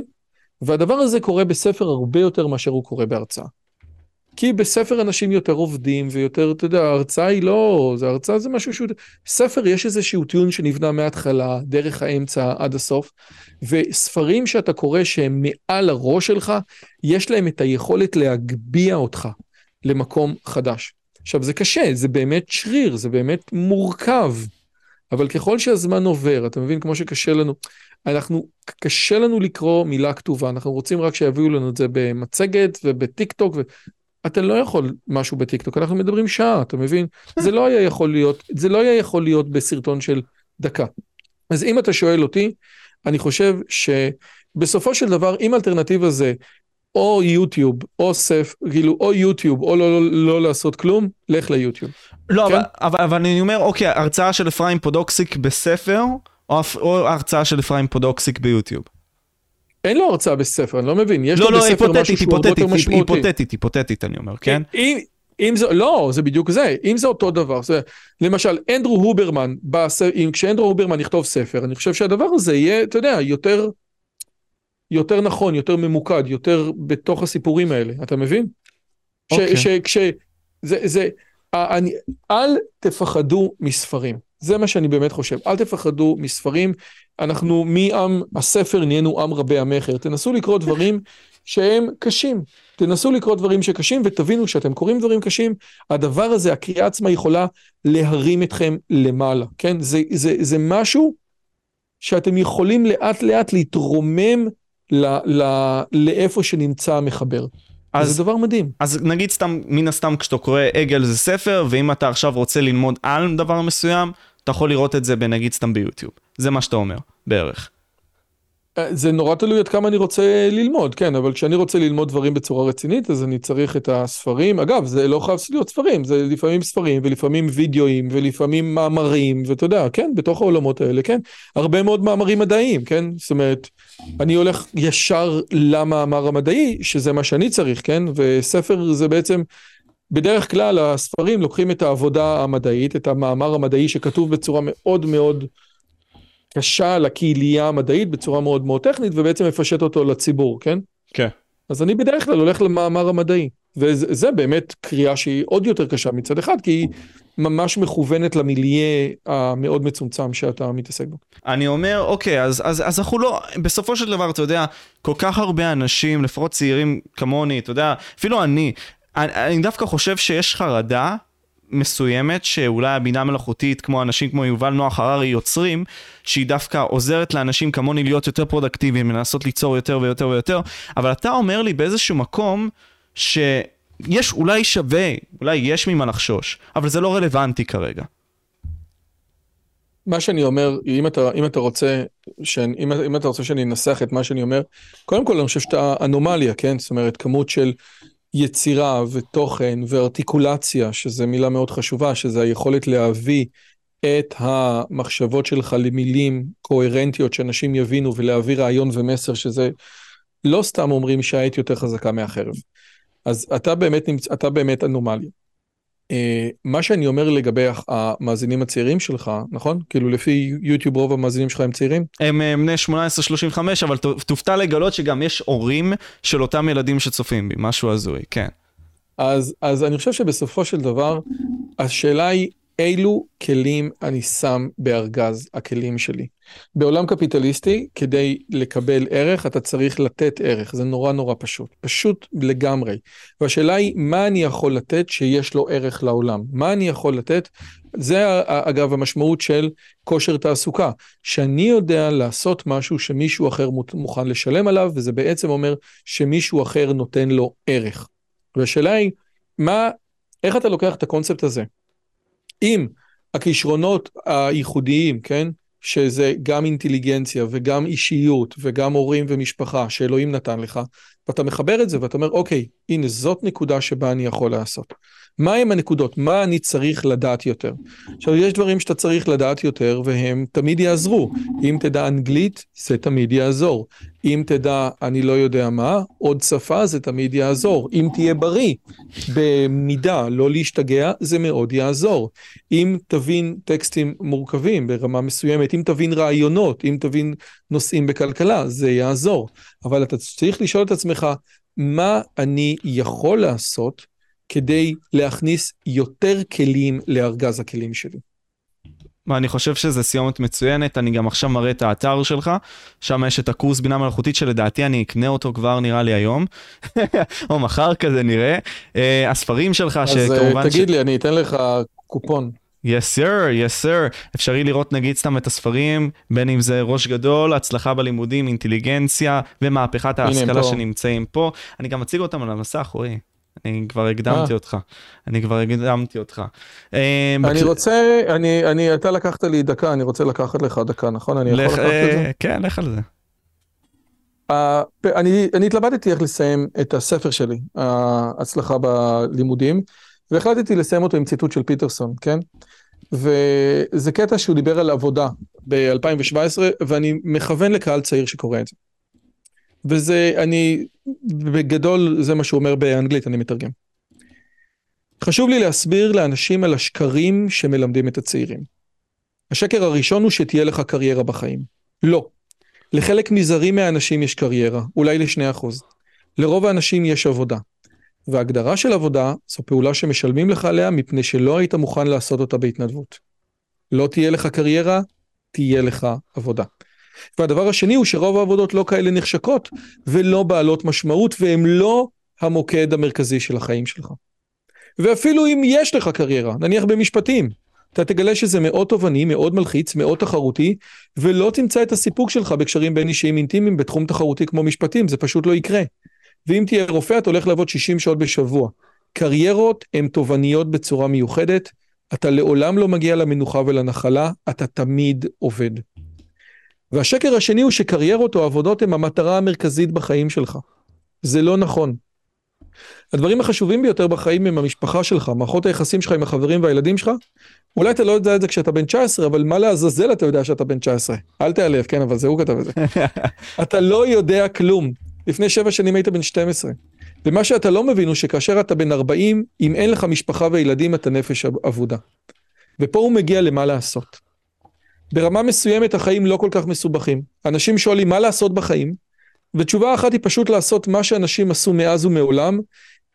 והדבר הזה קורה בספר הרבה יותר מאשר הוא קורה בהרצאה. כי בספר אנשים יותר עובדים, ויותר, אתה יודע, ההרצאה היא לא, זה הרצאה זה משהו שהוא, ספר יש איזשהו טיעון שנבנה מההתחלה, דרך האמצע עד הסוף, וספרים שאתה קורא שהם מעל הראש שלך, יש להם את היכולת להגביע אותך למקום חדש. עכשיו זה קשה, זה באמת שריר, זה באמת מורכב, אבל ככל שהזמן עובר, אתה מבין כמו שקשה לנו, אנחנו, קשה לנו לקרוא מילה כתובה, אנחנו רוצים רק שיביאו לנו את זה במצגת ובטיק טוק ו... אתה לא יכול משהו בטיקטוק, אנחנו מדברים שעה, אתה מבין? זה לא היה יכול להיות, זה לא היה יכול להיות בסרטון של דקה. אז אם אתה שואל אותי, אני חושב שבסופו של דבר, אם אלטרנטיבה זה, או יוטיוב, או סף, כאילו, או יוטיוב, או לא, לא, לא לעשות כלום, לך ליוטיוב. לא, כן? אבל, אבל, אבל אני אומר, אוקיי, הרצאה של אפרים פודוקסיק בספר, או, או הרצאה של אפרים פודוקסיק ביוטיוב. אין לו הרצאה בספר, אני לא מבין. יש לא, לו לא, בספר היפותטית, משהו היפותטית, שהוא הרבה יותר משמעותי. היפותטית, היפותטית, היפותטית, אני אומר, כן? אם, אם זה, לא, זה בדיוק זה, אם זה אותו דבר, זה, למשל, אנדרו יוברמן, כשאנדרו יוברמן יכתוב ספר, אני חושב שהדבר הזה יהיה, אתה יודע, יותר, יותר נכון, יותר ממוקד, יותר בתוך הסיפורים האלה, אתה מבין? ש, ש, ש, זה, זה, אני, אל תפחדו מספרים, זה מה שאני באמת חושב, אל תפחדו מספרים, אנחנו מעם הספר נהיינו עם רבי המחר, תנסו לקרוא דברים שהם קשים, תנסו לקרוא דברים שקשים, ותבינו שאתם קוראים דברים קשים, הדבר הזה, הקריאה עצמה יכולה להרים אתכם למעלה, כן? זה, זה, זה משהו שאתם יכולים לאט לאט להתרומם ל, ל, לאיפה שנמצא המחבר. אז זה דבר מדהים. אז נגיד סתם, מן הסתם כשאתה קורא עגל זה ספר, ואם אתה עכשיו רוצה ללמוד על דבר מסוים, אתה יכול לראות את זה בנגיד סתם ביוטיוב. זה מה שאתה אומר, בערך. זה נורא תלוי עד כמה אני רוצה ללמוד, כן, אבל כשאני רוצה ללמוד דברים בצורה רצינית, אז אני צריך את הספרים, אגב, זה לא חייב להיות ספרים, זה לפעמים ספרים, ולפעמים וידאוים, ולפעמים מאמרים, ואתה יודע, כן, בתוך העולמות האלה, כן, הרבה מאוד מאמרים מדעיים, כן, זאת אומרת, אני הולך ישר למאמר המדעי, שזה מה שאני צריך, כן, וספר זה בעצם, בדרך כלל הספרים לוקחים את העבודה המדעית, את המאמר המדעי שכתוב בצורה מאוד מאוד, קשה לקהילייה המדעית בצורה מאוד מאוד טכנית, ובעצם מפשט אותו לציבור, כן? כן. אז אני בדרך כלל הולך למאמר המדעי, וזה באמת קריאה שהיא עוד יותר קשה מצד אחד, כי היא ממש מכוונת למיליה המאוד מצומצם שאתה מתעסק בו. אני אומר, אוקיי, אז, אז, אז אנחנו לא, בסופו של דבר, אתה יודע, כל כך הרבה אנשים, לפחות צעירים כמוני, אתה יודע, אפילו אני, אני, אני דווקא חושב שיש חרדה מסוימת שאולי הבינה מלאכותית כמו אנשים כמו יובל נוח הררי יוצרים, שהיא דווקא עוזרת לאנשים כמוני להיות יותר פרודקטיביים, לנסות ליצור יותר ויותר ויותר, אבל אתה אומר לי באיזשהו מקום שיש אולי שווה, אולי יש ממה לחשוש, אבל זה לא רלוונטי כרגע. מה שאני אומר, אם אתה, אם אתה רוצה שאני, אם, אם אתה רוצה שאני אנסח את מה שאני אומר, קודם כל אני חושב שאתה אנומליה, כן? זאת אומרת, כמות של יצירה ותוכן וארטיקולציה, שזה מילה מאוד חשובה, שזה היכולת להביא את המחשבות שלך למילים קוהרנטיות שאנשים יבינו, ולהביא רעיון ומסר, שזה לא סתם אומרים שהעט יותר חזקה מהחרב. אז אתה באמת, אתה באמת אנומליה. מה שאני אומר לגבי המאזינים הצעירים שלך, נכון? כאילו לפי יוטיוב רוב המאזינים שלך הם צעירים? הם בני שמונה עשרה שלושים וחמש, אבל תופתע לגלות שגם יש הורים של אותם ילדים שצופים בי, משהו הזוי, כן. אז, אז אני חושב שבסופו של דבר, השאלה היא, אילו כלים אני שם בארגז הכלים שלי? בעולם קפיטליסטי, כדי לקבל ערך, אתה צריך לתת ערך. זה נורא נורא פשוט. פשוט לגמרי. והשאלה היא, מה אני יכול לתת שיש לו ערך לעולם? מה אני יכול לתת? זה, אגב, המשמעות של כושר תעסוקה. שאני יודע לעשות משהו שמישהו אחר מוכן לשלם עליו, וזה בעצם אומר שמישהו אחר נותן לו ערך. והשאלה היא, מה, איך אתה לוקח את הקונספט הזה? אם הכישרונות הייחודיים, כן? שזה גם אינטליגנציה וגם אישיות וגם הורים ומשפחה שאלוהים נתן לך, ואתה מחבר את זה ואתה אומר, אוקיי, הנה זאת נקודה שבה אני יכול לעשות. מה הם הנקודות? מה אני צריך לדעת יותר? עכשיו, יש דברים שאתה צריך לדעת יותר והם תמיד יעזרו. אם תדע אנגלית, זה תמיד יעזור. אם תדע, אני לא יודע מה, עוד שפה, זה תמיד יעזור. אם תהיה בריא, במידה, לא להשתגע, זה מאוד יעזור. אם תבין טקסטים מורכבים ברמה מסוימת, אם תבין רעיונות, אם תבין נושאים בכלכלה, זה יעזור. אבל אתה צריך לשאול את עצמך, מה אני יכול לעשות כדי להכניס יותר כלים לארגז הכלים שלי. אני חושב שזה סיומת מצוינת, אני גם עכשיו מראה את האתר שלך, שם יש את הקורס בינה מלאכותית שלדעתי אני אקנה אותו כבר נראה לי היום, או מחר כזה נראה, הספרים שלך שכמובן... אז תגיד לי, אני אתן לך קופון. Yes sir, yes sir. אפשרי לראות נגיד סתם את הספרים, בין אם זה ראש גדול, הצלחה בלימודים, אינטליגנציה, ומהפכת ההשכלה שנמצאים פה. אני גם אציג אותם על המסך, רועי. אני כבר הקדמתי אותך, אני כבר הקדמתי אותך. אני רוצה, אני, אני, אתה לקחת לי דקה, אני רוצה לקחת לך דקה, נכון? אני יכול לקחת את זה? כן, לך על זה. אני, אני התלבטתי איך לסיים את הספר שלי, ההצלחה בלימודים, והחלטתי לסיים אותו עם ציטוט של פיטרסון, כן? וזה קטע שהוא דיבר על עבודה ב-אלפיים שבע עשרה, ואני מכוון לקהל צעיר שקורא את זה. וזה, אני, בגדול, זה מה שהוא אומר באנגלית, אני מתרגם. חשוב לי להסביר לאנשים על השקרים שמלמדים את הצעירים. השקר הראשון הוא שתהיה לך קריירה בחיים. לא. לחלק מזערי מהאנשים יש קריירה, אולי לשני אחוז. לרוב האנשים יש עבודה. וההגדרה של עבודה זו פעולה שמשלמים לך עליה מפני שלא היית מוכן לעשות אותה בהתנדבות. לא תהיה לך קריירה, תהיה לך עבודה. והדבר השני הוא שרוב העבודות לא כאלה נחשקות ולא בעלות משמעות, והם לא המוקד המרכזי של החיים שלך. ואפילו אם יש לך קריירה, נניח במשפטים, אתה תגלה שזה מאוד תובעני, מאוד מלחיץ, מאוד תחרותי, ולא תמצא את הסיפוק שלך בקשרים בין אישיים אינטימיים בתחום תחרותי כמו משפטים, זה פשוט לא יקרה. ואם תהיה רופא, אתה הולך לעבוד שישים שעות בשבוע. קריירות הן תובעניות בצורה מיוחדת, אתה לעולם לא מגיע למנוחה ולנחלה, אתה תמיד עובד. והשקר השני הוא שקריירות או עבודות הן המטרה המרכזית בחיים שלך. זה לא נכון. הדברים החשובים ביותר בחיים הם המשפחה שלך, מערכות היחסים שלך עם החברים והילדים שלך. אולי אתה לא יודע את זה כשאתה בן תשע עשרה, אבל מה לעזאזל אתה יודע שאתה בן תשע עשרה? אל תעלב, כן, אבל זה הוא כתב את זה. אתה לא יודע כלום. לפני שבע שנים היית בן שתים עשרה. ומה שאתה לא מבין הוא שכאשר אתה בן ארבעים, אם אין לך משפחה וילדים, אתה נפש עבודה. ופה הוא מגיע למה לעשות. ברמה מסוימת החיים לא כל כך מסובכים. אנשים שואלים מה לעשות בחיים, ותשובה אחת היא פשוט לעשות מה שאנשים עשו מאז ומעולם,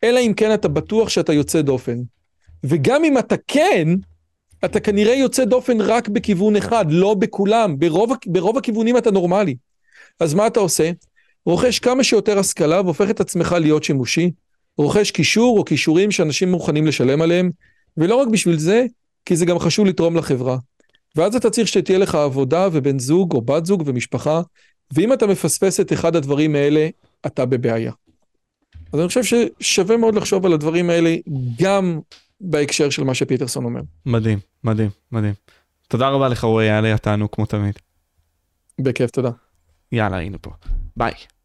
אלא אם כן אתה בטוח שאתה יוצא דופן. וגם אם אתה כן, אתה כנראה יוצא דופן רק בכיוון אחד, לא בכולם, ברוב, ברוב הכיוונים אתה נורמלי. אז מה אתה עושה? רוכש כמה שיותר השכלה והופך את עצמך להיות שימושי, רוכש קישור או קישורים שאנשים מוכנים לשלם עליהם, ולא רק בשביל זה, כי זה גם חשוב לתרום לחברה. ואז אתה צריך שתהיה לך עבודה ובן זוג או בת זוג ומשפחה, ואם אתה מפספס את אחד הדברים האלה, אתה בבעיה. אז אני חושב ששווה מאוד לחשוב על הדברים האלה, גם בהקשר של מה שפיטרסון אומר. מדהים, מדהים, מדהים. תודה רבה לך רועי, היה לי התענוג כמו תמיד. בכיף, תודה. יאללה, הנה פה. ביי.